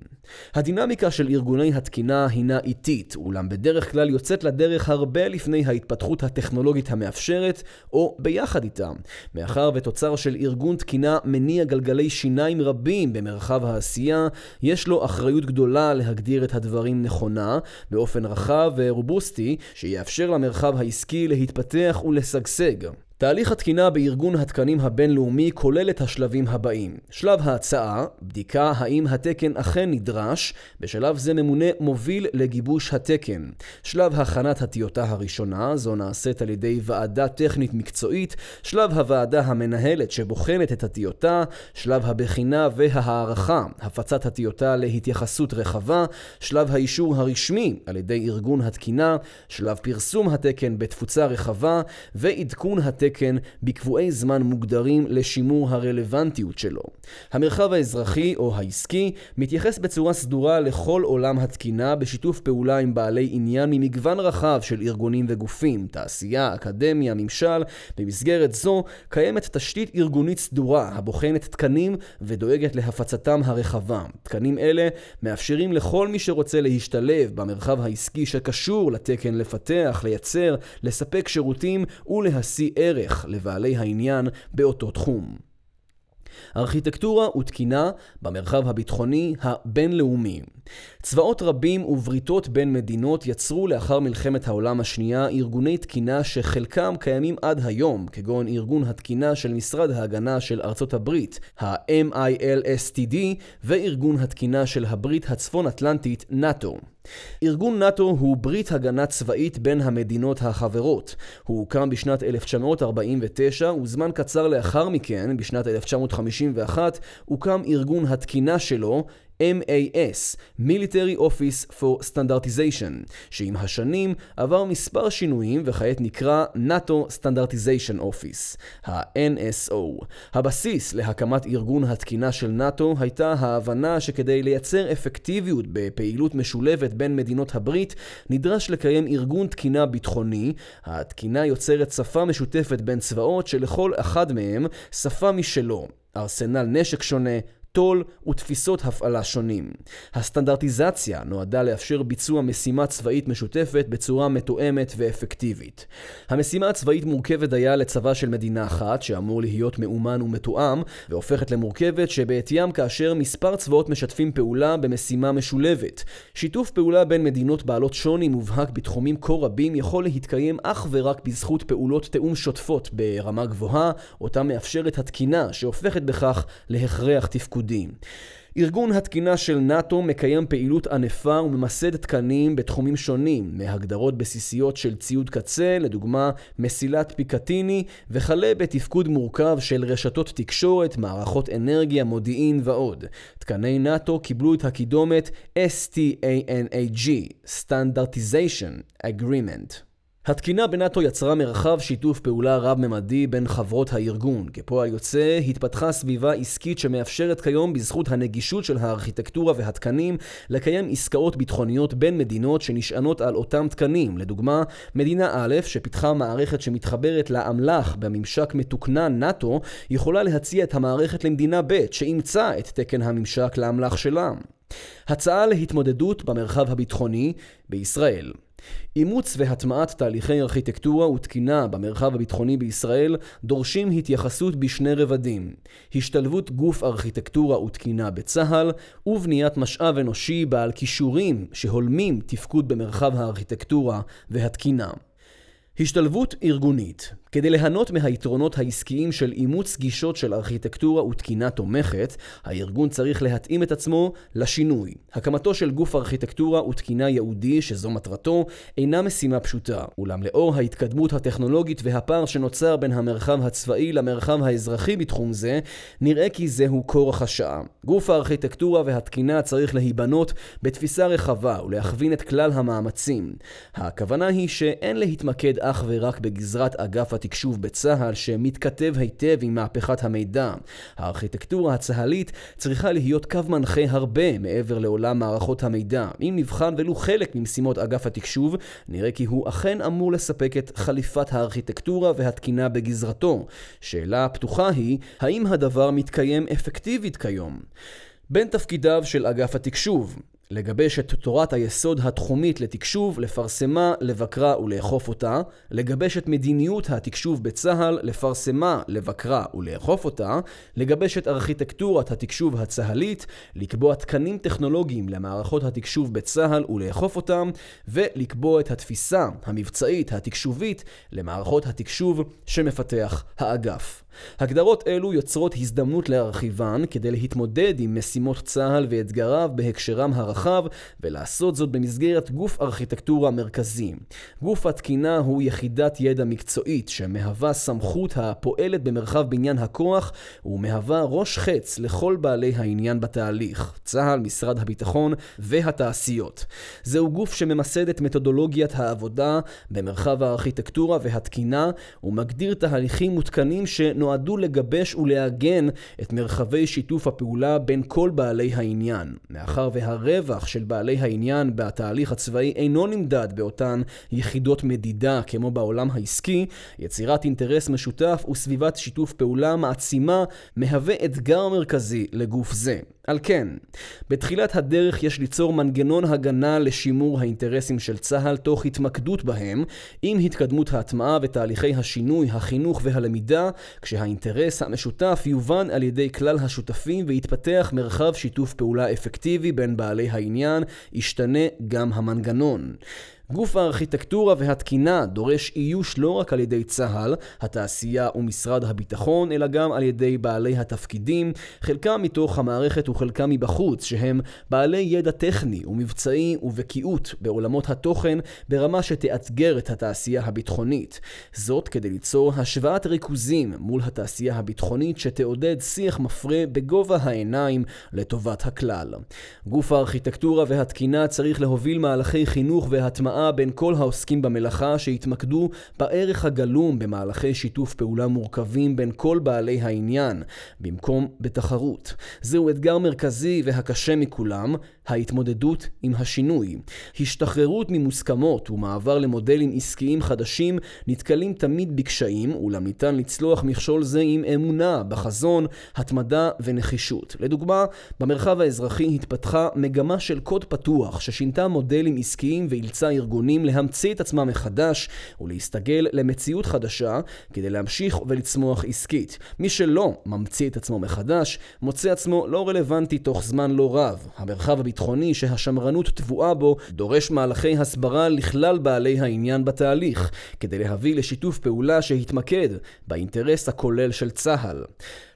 הדינמיקה של ארגוני התקינה הינה איטית, אולם בדרך כלל יוצאת לדרך הרבה לפני ההתפתחות הטכנולוגית המאפשרת, או ביחד איתה. מאחר ותוצר של ארגון תקינה מניע גלגלי שיניים רבים רבים במרחב העשייה, יש לו אחריות גדולה להגדיר את הדברים נכונה באופן רחב ורובוסטי שיאפשר למרחב העסקי להתפתח ולשגשג. תהליך התקינה בארגון התקנים הבינלאומי כולל את השלבים הבאים. שלב ההצעה, בדיקה האם התקן אכן נדרש, בשלב זה ממונה מוביל לגיבוש התקן. שלב הכנת הטיוטה הראשונה, זו נעשית על ידי ועדה טכנית מקצועית, שלב הוועדה המנהלת שבוחנת את הטיוטה, שלב הבחינה וההערכה, הפצת הטיוטה להתייחסות רחבה, שלב האישור הרשמי על ידי ארגון התקינה, שלב פרסום התקן בתפוצה רחבה ועדכון התקן בקבועי זמן מוגדרים לשימור הרלוונטיות שלו. המרחב האזרחי או העסקי מתייחס בצורה סדורה לכל עולם התקינה בשיתוף פעולה עם בעלי עניין ממגוון רחב של ארגונים וגופים, תעשייה, אקדמיה, ממשל. במסגרת זו קיימת תשתית ארגונית סדורה הבוחנת תקנים ודואגת להפצתם הרחבה. תקנים אלה מאפשרים לכל מי שרוצה להשתלב במרחב העסקי שקשור לתקן לפתח, לייצר, לספק שירותים ולהשיא ערך לבעלי העניין באותו תחום. ארכיטקטורה ותקינה במרחב הביטחוני הבינלאומי. צבאות רבים ובריתות בין מדינות יצרו לאחר מלחמת העולם השנייה ארגוני תקינה שחלקם קיימים עד היום, כגון ארגון התקינה של משרד ההגנה של ארצות הברית, ה-M I L S T D, וארגון התקינה של הברית הצפון-אטלנטית, נאטו. ארגון נאטו הוא ברית הגנה צבאית בין המדינות החברות. הוא הוקם בשנת אלף תשע מאות ארבעים ותשע וזמן קצר לאחר מכן, בשנת אלף תשע מאות חמישים ואחת, הוקם ארגון התקינה שלו, M A S, Military Office for Standardization, שעם השנים עבר מספר שינויים וכעת נקרא NATO Standardization Office, ה-N S O. הבסיס להקמת ארגון התקינה של נאטו הייתה ההבנה שכדי לייצר אפקטיביות בפעילות משולבת בין מדינות הברית, נדרש לקיים ארגון תקינה ביטחוני. התקינה יוצרת שפה משותפת בין צבאות שלכל אחד מהם שפה משלו, ארסנל נשק שונה, תול ותפיסות הפעלה שונים. הסטנדרטיזציה נועדה לאפשר ביצוע משימה צבאית משותפת בצורה מתואמת ואפקטיבית. המשימה הצבאית מורכבת היה לצבא של מדינה אחת שאמור להיות מאומן ומתואם, והופכת למורכבת שבעתיים כאשר מספר צבאות משתפים פעולה במשימה משולבת. שיתוף פעולה בין מדינות בעלות שוני מובהק בתחומים כה רבים יכול להתקיים אך ורק בזכות פעולות תאום שוטפות ברמה גבוהה, אותה מאפשרת התקינה שהופכת בכך להכרח תפקודי. ארגון התקינה של נאטו מקיים פעילות ענפה וממסד תקנים בתחומים שונים, מהגדרות בסיסיות של ציוד קצה, לדוגמה מסילת פיקטיני, וכלה בתפקוד מורכב של רשתות תקשורת, מערכות אנרגיה, מודיעין ועוד. תקני נאטו קיבלו את הקידומת S T A N A G, Standardization Agreement. התקינה בנאטו יצרה מרחב שיתוף פעולה רב-ממדי בין חברות הארגון. כפועל יוצא, התפתחה סביבה עסקית שמאפשרת כיום בזכות הנגישות של הארכיטקטורה והתקנים לקיים עסקאות ביטחוניות בין מדינות שנשענות על אותם תקנים. לדוגמה, מדינה א' שפיתחה מערכת שמתחברת לאמל"ח בממשק מתוקנן נאטו, יכולה להציע את המערכת למדינה ב' שאימצה את תקן הממשק לאמל"ח שלה. הצעה להתמודדות במרחב הביטחוני בישראל. אימוץ והטמעת תהליכי ארכיטקטורה ותקינה במרחב הביטחוני בישראל דורשים התייחסות בשני רבדים: השתלבות גוף ארכיטקטורה ותקינה בצה"ל, ובניית משאב אנושי בעל כישורים שהולמים תפקוד במרחב הארכיטקטורה והתקינה. השתלבות ארגונית. כדי ליהנות מהיתרונות העסקיים של אימוץ גישות של ארכיטקטורה ותקינה תומכת, הארגון צריך להתאים את עצמו לשינוי. הקמתו של גוף ארכיטקטורה ותקינה יהודי שזו מטרתו אינה משימה פשוטה, אולם לאור ההתקדמות הטכנולוגית והפער שנוצר בין המרחב הצבאי למרחב האזרחי בתחום זה, נראה כי זהו כורח השעה. גוף הארכיטקטורה והתקינה צריך להיבנות בתפיסה רחבה ולהכווין את כלל המאמצים. הכוונה היא שאין להתמקד אך ורק בגזרת אגף התקשוב בצה"ל שמתכתב היטב עם מהפכת המידע. הארכיטקטורה הצהלית צריכה להיות קו מנחה הרבה מעבר לעולם מערכות המידע. אם נבחן ולו חלק ממשימות אגף התקשוב, נראה כי הוא אכן אמור לספק את חליפת הארכיטקטורה והתקינה בגזרתו. שאלה פתוחה היא, האם הדבר מתקיים אפקטיבית כיום? בין תפקידיו של אגף התקשוב: לגבש את תורת היסוד התחומית לתקשוב, לפרסמה, לבקרה ולאכוף אותה. לגבש את מדיניות התקשוב בצהל, לפרסמה, לבקרה ולאכוף אותה. לגבש את ארכיטקטורת התקשוב הצהלית, לקבוע תקנים טכנולוגיים למערכות התקשוב בצהל ולאכוף אותם, ולקבוע את התפיסה המבצעית התקשובית למערכות התקשוב שמפתח האגף. הגדרות אלו יוצרות הזדמנות להרחיבן כדי להתמודד עם משימות צה"ל ואתגריו בהקשרם הרחב, ולעשות זאת במסגרת גוף ארכיטקטורה מרכזי. גוף התקינה הוא יחידת ידע מקצועית שמהווה סמכות הפועלת במרחב בניין הכוח ומהווה ראש חץ לכל בעלי העניין בתהליך: צה"ל, משרד הביטחון והתעשיות. זהו גוף שממסד את מתודולוגיית העבודה במרחב הארכיטקטורה והתקינה ומגדיר תהליכים מותקנים שנובעים נועדו לגבש ולהגן את מרחבי שיתוף הפעולה בין כל בעלי העניין. מאחר והרווח של בעלי העניין בתהליך הצבאי אינו נמדד באותן יחידות מדידה כמו בעולם העסקי, יצירת אינטרס משותף וסביבת שיתוף פעולה מעצימה מהווה אתגר מרכזי לגוף זה. על כן, בתחילת הדרך יש ליצור מנגנון הגנה לשימור האינטרסים של צה"ל תוך התמקדות בהם, עם התקדמות ההטמעה ותהליכי השינוי, החינוך והלמידה, כשהאינטרס המשותף יובן על ידי כלל השותפים ויתפתח מרחב שיתוף פעולה אפקטיבי בין בעלי העניין, ישתנה גם המנגנון. גוף הארכיטקטורה והתקינה דורש איוש לא רק על ידי צה"ל, התעשייה ומשרד הביטחון, אלא גם על ידי בעלי התפקידים, חלקם מתוך המערכת וחלקם מבחוץ, שהם בעלי ידע טכני ומבצעי ובקיאות בעולמות התוכן ברמה שתאתגר את התעשייה הביטחונית. זאת כדי ליצור השוואת ריכוזים מול התעשייה הביטחונית שתעודד שיח מפרה בגובה העיניים לטובת הכלל. גוף הארכיטקטורה והתקינה צריך להוביל מהלכי חינוך והטמעה התרעה בין כל העוסקים במלאכה שהתמקדו בערך הגלום במהלכי שיתוף פעולה מורכבים בין כל בעלי העניין, במקום בתחרות. זהו אתגר מרכזי והקשה מכולם, ההתמודדות עם השינוי. השתחררות ממוסכמות ומעבר למודלים עסקיים חדשים נתקלים תמיד בקשיים, אולם ניתן לצלוח מכשול זה עם אמונה, בחזון, התמדה ונחישות. לדוגמה, במרחב האזרחי התפתחה מגמה של קוד פתוח ששינתה מודלים עסקיים ואילצה ארגונים להמציא את עצמם מחדש ולהסתגל למציאות חדשה כדי להמשיך ולצמוח עסקית. מי שלא ממציא את עצמו מחדש מוצא עצמו לא רלוונטי תוך זמן לא רב. המרחב הביטחוני שהשמרנות תבועה בו דורש מהלכי הסברה לכלל בעלי העניין בתהליך כדי להביא לשיתוף פעולה שהתמקד באינטרס הכולל של צה"ל.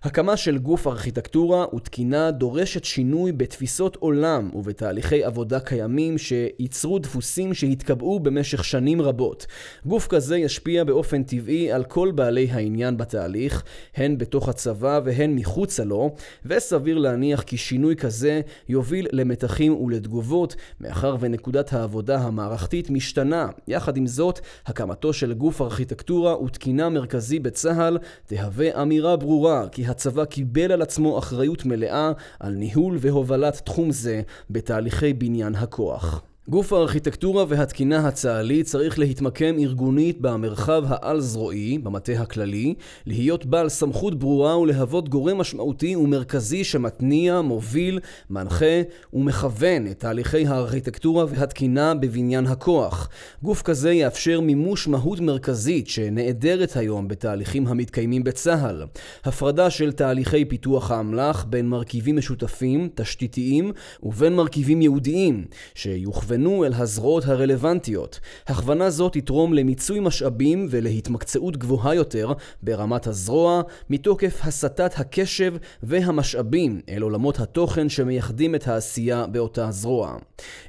הקמה של גוף ארכיטקטורה ותקינה דורשת שינוי בתפיסות עולם ובתהליכי עבודה קיימים שייצרו דפוסים שהתקבעו במשך שנים רבות. גוף כזה ישפיע באופן טבעי על כל בעלי העניין בתהליך, הן בתוך הצבא והן מחוצה לו, וסביר להניח כי שינוי כזה יוביל למתחים ולתגובות, מאחר ונקודת העבודה המערכתית משתנה. יחד עם זאת, הקמתו של גוף ארכיטקטורה ותקינה מרכזי בצה"ל תהווה אמירה ברורה כי הצבא קיבל על עצמו אחריות מלאה על ניהול והובלת תחום זה בתהליכי בניין הכוח. גוף הארכיטקטורה והתקינה הצה"לי צריך להתמקם ארגונית במרחב העל-זרועי, במטה הכללי, להיות בעל סמכות ברורה ולהוות גורם משמעותי ומרכזי שמתניע, מוביל, מנחה ומכוון את תהליכי הארכיטקטורה והתקינה בבניין הכוח. גוף כזה יאפשר מימוש מהות מרכזית שנעדרת היום בתהליכים המתקיימים בצה"ל. הפרדה של תהליכי פיתוח האמל"ח בין מרכיבים משותפים, תשתיתיים, ובין מרכיבים ייעודיים, שיוכוון אל הזרועות הרלוונטיות. הכוונה זאת תתרום למיצוי משאבים ולהתמקצעות גבוהה יותר ברמת הזרוע, מתוקף הסטת הקשב והמשאבים אל עולמות התוכן שמייחדים את העשייה באותה זרוע.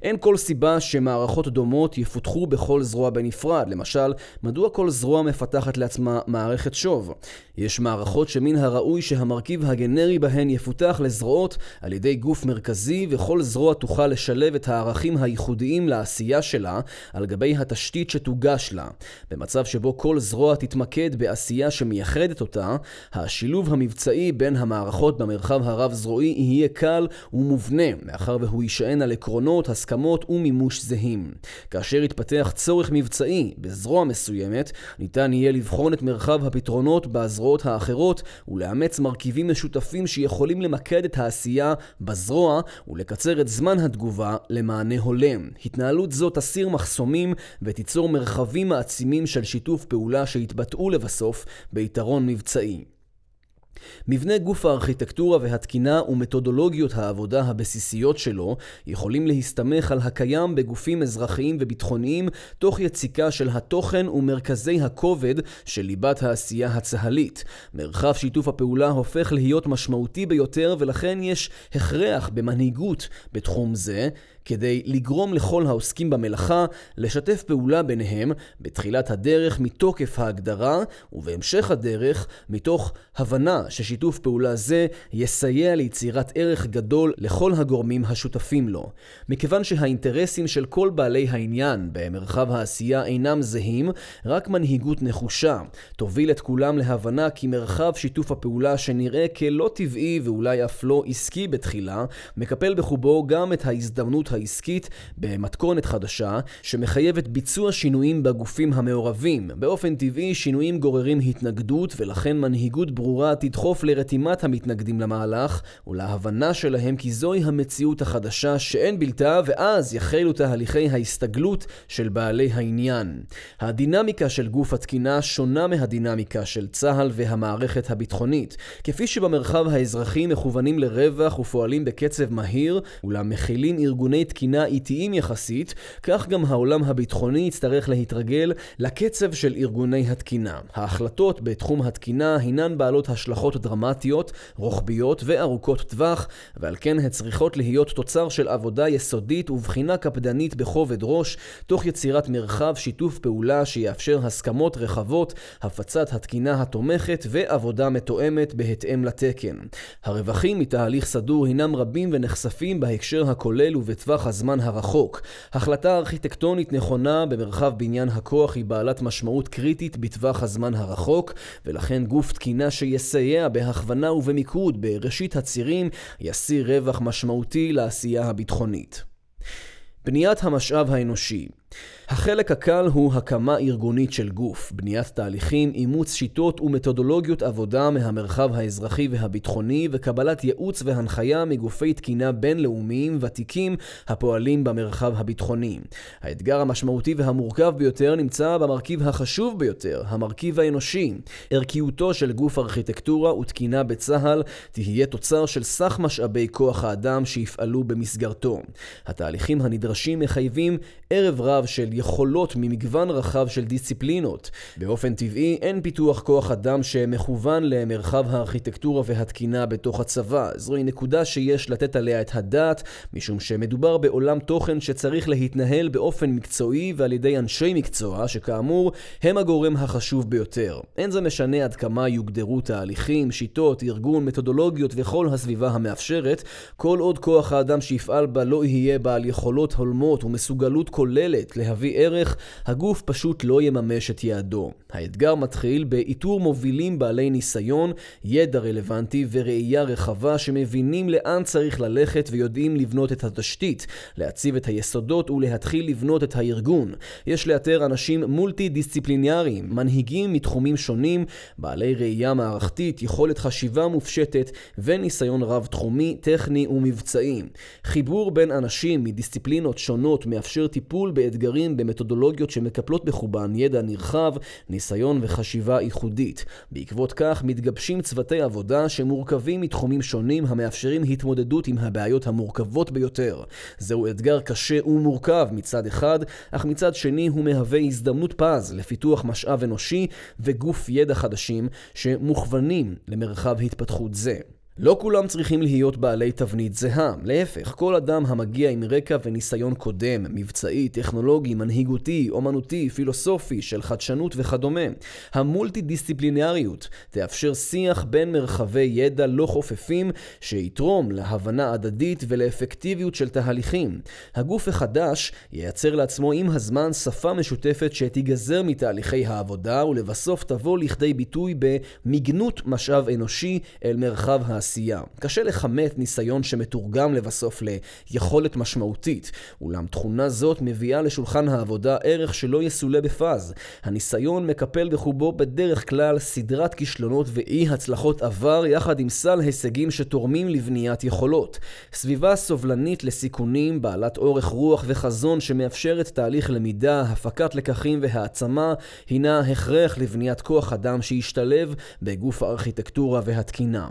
אין כל סיבה שמערכות דומות יפותחו בכל זרוע בנפרד. למשל, מדוע כל זרוע מפתחת לעצמה מערכת שוב? יש מערכות שמן הראוי שהמרכיב הגנרי בהן יפותח לזרועות על ידי גוף מרכזי, וכל זרוע תוכל לשלב את הערכים הייחודיים ייחודיים לעשייה שלה על גבי התשתית שתוגש לה. במצב שבו כל זרוע תתמקד בעשייה שמייחדת אותה, השילוב המבצעי בין המערכות במרחב הרב-זרועי יהיה קל ומובנה, מאחר והוא יישען על עקרונות, הסכמות ומימוש זהים. כאשר יתפתח צורך מבצעי בזרוע מסוימת, ניתן יהיה לבחון את מרחב הפתרונות בזרועות האחרות ולאמץ מרכיבים משותפים שיכולים למקד את העשייה בזרוע ולקצר את זמן התגובה למענה הולם. התנהלות זו תסיר מחסומים ותיצור מרחבים מעצימים של שיתוף פעולה שהתבטאו לבסוף ביתרון מבצעי. מבנה גוף הארכיטקטורה והתקינה ומתודולוגיות העבודה הבסיסיות שלו יכולים להסתמך על הקיים בגופים אזרחיים וביטחוניים, תוך יציקה של התוכן ומרכזי הכובד של ליבת העשייה הצהלית. מרחב שיתוף הפעולה הופך להיות משמעותי ביותר, ולכן יש הכרח במנהיגות בתחום זה כדי לגרום לכל העוסקים במלאכה לשתף פעולה ביניהם בתחילת הדרך מתוקף ההגדרה, ובהמשך הדרך מתוך הבנה ששיתוף פעולה זה יסייע ליצירת ערך גדול לכל הגורמים השותפים לו. מכיוון שהאינטרסים של כל בעלי העניין במרחב העשייה אינם זהים, רק מנהיגות נחושה תוביל את כולם להבנה כי מרחב שיתוף הפעולה שנראה כלא טבעי ואולי אף לא עסקי בתחילה, מקפל בחובו גם את ההזדמנות העסקית במתכונת חדשה שמחייבת ביצוע שינויים בגופים המעורבים. באופן טבעי שינויים גוררים התנגדות, ולכן מנהיגות ברורה תדחוף לרתימת המתנגדים למהלך ולהבנה שלהם כי זוהי המציאות החדשה שאין בלתה, ואז יחלו תהליכי ההסתגלות של בעלי העניין. הדינמיקה של גוף התקינה שונה מהדינמיקה של צה"ל והמערכת הביטחונית. כפי שבמרחב האזרחי מכוונים לרווח ופועלים בקצב מהיר, אולם מכילים ארגוני תקינה איטיים יחסית, כך גם העולם הביטחוני יצטרך להתרגל לקצב של ארגוני התקינה. ההחלטות בתחום התקינה הינן בעלות השלכות דרמטיות, רוחביות וארוכות טווח, ועל כן הצריכות להיות תוצר של עבודה יסודית ובחינה קפדנית בכובד ראש, תוך יצירת מרחב שיתוף פעולה שיאפשר הסכמות רחבות, הפצת התקינה התומכת ועבודה מתואמת בהתאם לתקן. הרווחים מתהליך סדור הינם רבים ונחשפים בהקשר הכולל ובטווח בטווח הזמן הרחוק. החלטה ארכיטקטונית נכונה במרחב בניין הכוח היא בעלת משמעות קריטית בטווח הזמן הרחוק, ולכן גוף תקינה שיסייע בהכוונה ובמיקוד בראשית הצירים ישיא רווח משמעותי לעשייה הביטחונית. בניית המשאב האנושי. החלק הקל הוא הקמה ארגונית של גוף, בניית תהליכים, אימוץ שיטות ומתודולוגיות עבודה מהמרחב האזרחי והביטחוני וקבלת ייעוץ והנחיה מגופי תקינה בינלאומיים ותיקים הפועלים במרחב הביטחוני. האתגר המשמעותי והמורכב ביותר נמצא במרכיב החשוב ביותר, המרכיב האנושי. ערכיותו של גוף ארכיטקטורה ותקינה בצה"ל תהיה תוצר של סך משאבי כוח האדם שיפעלו במסגרתו. התהליכים הנדרשים מחייבים ערב רב של יכולות ממגוון רחב של דיסציפלינות. באופן טבעי אין פיתוח כוח אדם שמכוון למרחב הארכיטקטורה והתקינה בתוך הצבא. זוהי נקודה שיש לתת עליה את הדעת, משום שמדובר בעולם תוכן שצריך להתנהל באופן מקצועי ועל ידי אנשי מקצוע שכאמור הם הגורם החשוב ביותר. אין זה משנה עד כמה יוגדרו תהליכים, שיטות, ארגון, מתודולוגיות וכל הסביבה המאפשרת, כל עוד כוח האדם שיפעל בה לא יהיה בעל יכולות הולמות ומסוגלות כוללת להביא ערך, הגוף פשוט לא יממש את יעדו. האתגר מתחיל באיתור מובילים בעלי ניסיון, ידע רלוונטי וראייה רחבה שמבינים לאן צריך ללכת ויודעים לבנות את התשתית, להציב את היסודות ולהתחיל לבנות את הארגון. יש לאתר אנשים מולטי-דיסציפליניאריים, מנהיגים מתחומים שונים, בעלי ראייה מערכתית, יכולת חשיבה מופשטת וניסיון רב-תחומי, טכני ומבצעי. חיבור בין אנשים מדיסציפלינות שונות מאפשר טיפול באתגרים במתודולוגיות שמקפלות בחובן ידע נרחב, ניסיון וחשיבה ייחודית. בעקבות כך מתגבשים צוותי עבודה שמורכבים מתחומים שונים המאפשרים התמודדות עם הבעיות המורכבות ביותר. זהו אתגר קשה ומורכב מצד אחד, אך מצד שני הוא מהווה הזדמנות פז לפיתוח משאב אנושי וגוף ידע חדשים שמוכוונים למרחב התפתחות זה. לא כולם צריכים להיות בעלי תבנית זהה, להפך, כל אדם המגיע עם רקע וניסיון קודם, מבצעי, טכנולוגי, מנהיגותי, אומנותי, פילוסופי, של חדשנות וכדומה. המולטי-דיסציפלינריות תאפשר שיח בין מרחבי ידע לא חופפים שיתרום להבנה הדדית ולאפקטיביות של תהליכים. הגוף החדש ייצר לעצמו עם הזמן שפה משותפת שתיגזר מתהליכי העבודה ולבסוף תבוא לכדי ביטוי במגנות משאב אנושי אל מרחב העשייה. קשה לחמת ניסיון שמתורגם לבסוף ליכולת משמעותית, אולם תכונה זאת מביאה לשולחן העבודה ערך שלא יסולה בפז. הניסיון מקפל בחובו בדרך כלל סדרת כישלונות ואי הצלחות עבר יחד עם סל הישגים שתורמים לבניית יכולות. סביבה סובלנית לסיכונים, בעלת אורך רוח וחזון שמאפשרת תהליך למידה, הפקת לקחים והעצמה, הינה הכרח לבניית כוח אדם שישתלב בגוף הארכיטקטורה והתקינה.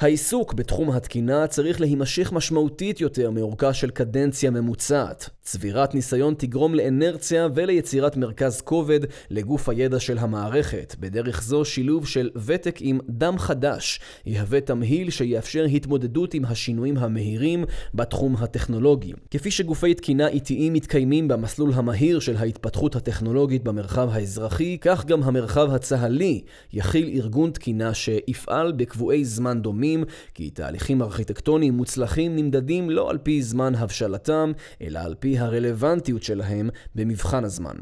העיסוק בתחום התקינה צריך להימשך משמעותית יותר מאורכה של קדנציה ממוצעת. צבירת ניסיון תגרום לאנרציה וליצירת מרכז כובד לגוף הידע של המערכת. בדרך זו שילוב של ותק עם דם חדש יהווה תמהיל שיאפשר התמודדות עם השינויים המהירים בתחום הטכנולוגי. כפי שגופי תקינה איטיים מתקיימים במסלול המהיר של ההתפתחות הטכנולוגית במרחב האזרחי, כך גם המרחב הצהלי יכיל ארגון תקינה שיפעל בקבועי זמן דומים, כי תהליכים ארכיטקטוניים מוצלחים נמדדים לא על פי זמן הבשלתם, אלא על פי הרלוונטיות שלהם במבחן הזמן.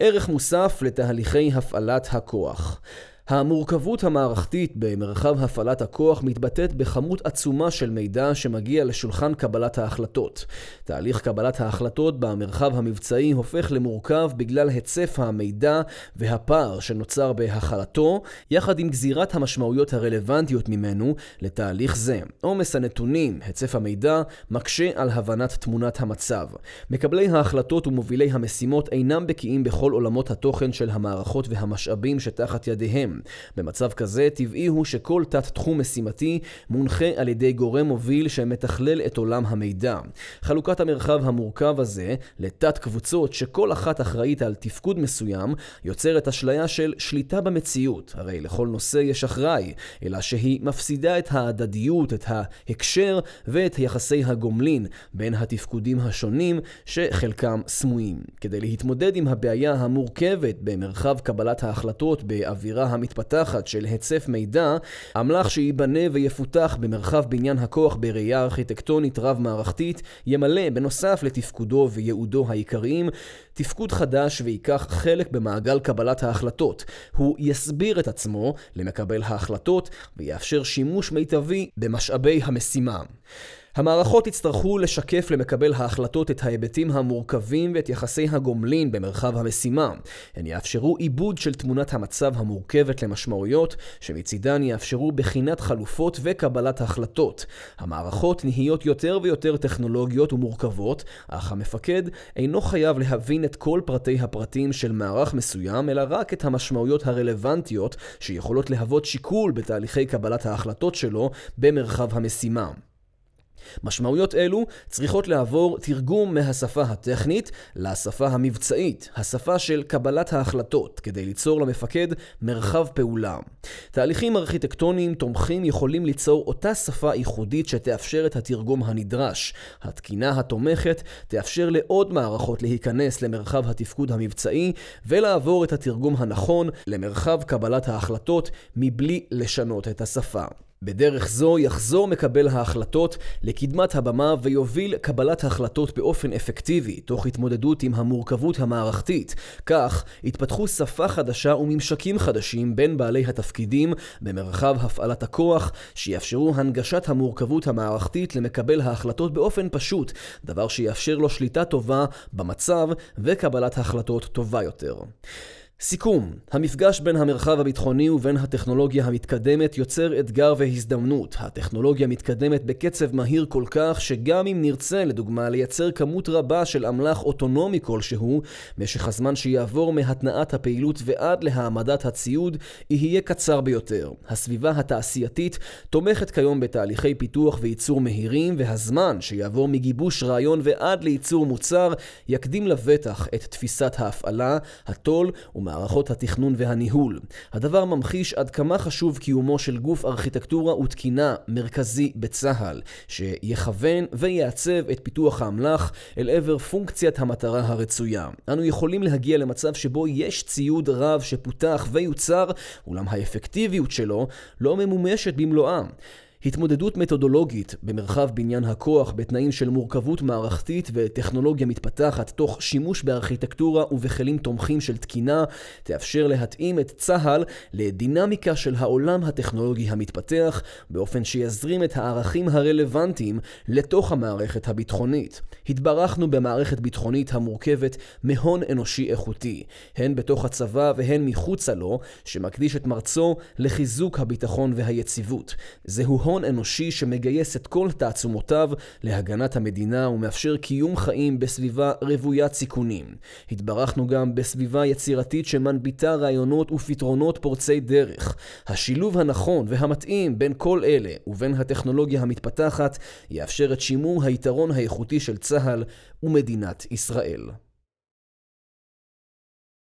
ערך מוסף לתהליכי הפעלת הכוח. המורכבות המערכתית במרחב הפעלת הכוח מתבטאת בכמות עצומה של מידע שמגיע לשולחן קבלת ההחלטות. תהליך קבלת ההחלטות במרחב המבצעי הופך למורכב בגלל היצף המידע והפער שנוצר בהחלתו, יחד עם גזירת המשמעויות הרלוונטיות ממנו לתהליך זה. עומס הנתונים, היצף המידע, מקשה על הבנת תמונת המצב. מקבלי ההחלטות ומובילי המשימות אינם בקיאים בכל עולמות התוכן של המערכות והמשאבים שתחת ידיהם. במצב כזה טבעי הוא שכל תת תחום משימתי מונחה על ידי גורם מוביל שמתכלל את עולם המידע. חלוקת המרחב המורכב הזה לתת קבוצות שכל אחת אחראית על תפקוד מסוים יוצרת אשליה של שליטה במציאות, הרי לכל נושא יש אחראי, אלא שהיא מפסידה את ההדדיות, את ההקשר ואת יחסי הגומלין בין התפקודים השונים שחלקם סמויים. כדי להתמודד עם הבעיה המורכבת במרחב קבלת ההחלטות באווירה המתארת המתפתחת של היצף מידע, המלאך שייבנה ויפותח במרחב בניין הכוח בראייה ארכיטקטונית רב-מערכתית, ימלא בנוסף לתפקודו וייעודו העיקריים, תפקוד חדש ויקח חלק במעגל קבלת ההחלטות. הוא יסביר את עצמו למקבל ההחלטות ויאפשר שימוש מיטבי במשאבי המשימה. המערכות יצטרכו לשקף למקבל ההחלטות את ההיבטים המורכבים ואת יחסי הגומלין במרחב המשימה. הן יאפשרו עיבוד של תמונת המצב המורכבת למשמעויות, שמצידן יאפשרו בחינת חלופות וקבלת החלטות. המערכות נהיות יותר ויותר טכנולוגיות ומורכבות, אך המפקד אינו חייב להבין את כל פרטי הפרטים של מערך מסוים, אלא רק את המשמעויות הרלוונטיות שיכולות להוות שיקול בתהליכי קבלת ההחלטות שלו במרחב המשימה. משמעויות אלו צריכות לעבור תרגום מהשפה הטכנית לשפה המבצעית, השפה של קבלת ההחלטות, כדי ליצור למפקד מרחב פעולה. תהליכים ארכיטקטוניים תומכים יכולים ליצור אותה שפה ייחודית שתאפשר את התרגום הנדרש. התקינה התומכת תאפשר לעוד מערכות להיכנס למרחב התפקוד המבצעי ולעבור את התרגום הנכון למרחב קבלת ההחלטות מבלי לשנות את השפה. בדרך זו יחזור מקבל ההחלטות לקדמת הבמה ויוביל קבלת החלטות באופן אפקטיבי, תוך התמודדות עם המורכבות המערכתית. כך התפתחו שפה חדשה וממשקים חדשים בין בעלי התפקידים במרחב הפעלת הכוח, שיאפשרו הנגשת המורכבות המערכתית למקבל ההחלטות באופן פשוט, דבר שיאפשר לו שליטה טובה במצב וקבלת החלטות טובה יותר. סיכום, המפגש בין המרחב הביטחוני ובין הטכנולוגיה המתקדמת יוצר אתגר והזדמנות. הטכנולוגיה מתקדמת בקצב מהיר כל כך שגם אם נרצה, לדוגמה, לייצר כמות רבה של אמל"ח אוטונומי כלשהו, משך הזמן שיעבור מהתנעת הפעילות ועד להעמדת הציוד יהיה קצר ביותר. הסביבה התעשייתית תומכת כיום בתהליכי פיתוח וייצור מהירים, והזמן שיעבור מגיבוש רעיון ועד לייצור מוצר יקדים לבטח את תפיסת ההפעלה, התול ומה מערכות התכנון והניהול. הדבר ממחיש עד כמה חשוב קיומו של גוף ארכיטקטורה ותקינה מרכזי בצהל, שיכוון ויעצב את פיתוח האמל"ח אל עבר פונקציית המטרה הרצויה. אנו יכולים להגיע למצב שבו יש ציוד רב שפותח ויוצר, אולם האפקטיביות שלו לא ממומשת במלואה. התמודדות מתודולוגית במרחב בניין הכוח בתנאים של מורכבות מערכתית וטכנולוגיה מתפתחת תוך שימוש בארכיטקטורה ובכלים תומכים של תקינה תאפשר להתאים את צה"ל לדינמיקה של העולם הטכנולוגי המתפתח באופן שיזרים את הערכים הרלוונטיים לתוך המערכת הביטחונית. התברכנו במערכת ביטחונית המורכבת מהון אנושי איכותי, הן בתוך הצבא והן מחוצה לו, שמקדיש את מרצו לחיזוק הביטחון והיציבות. זהו הון אנושי שמגייס את כל תעצומותיו להגנת המדינה ומאפשר קיום חיים בסביבה רוויית סיכונים. התברכנו גם בסביבה יצירתית שמנביטה רעיונות ופתרונות פורצי דרך. השילוב הנכון והמתאים בין כל אלה ובין הטכנולוגיה המתפתחת יאפשר את שימור היתרון האיכותי של צה"ל ומדינת ישראל.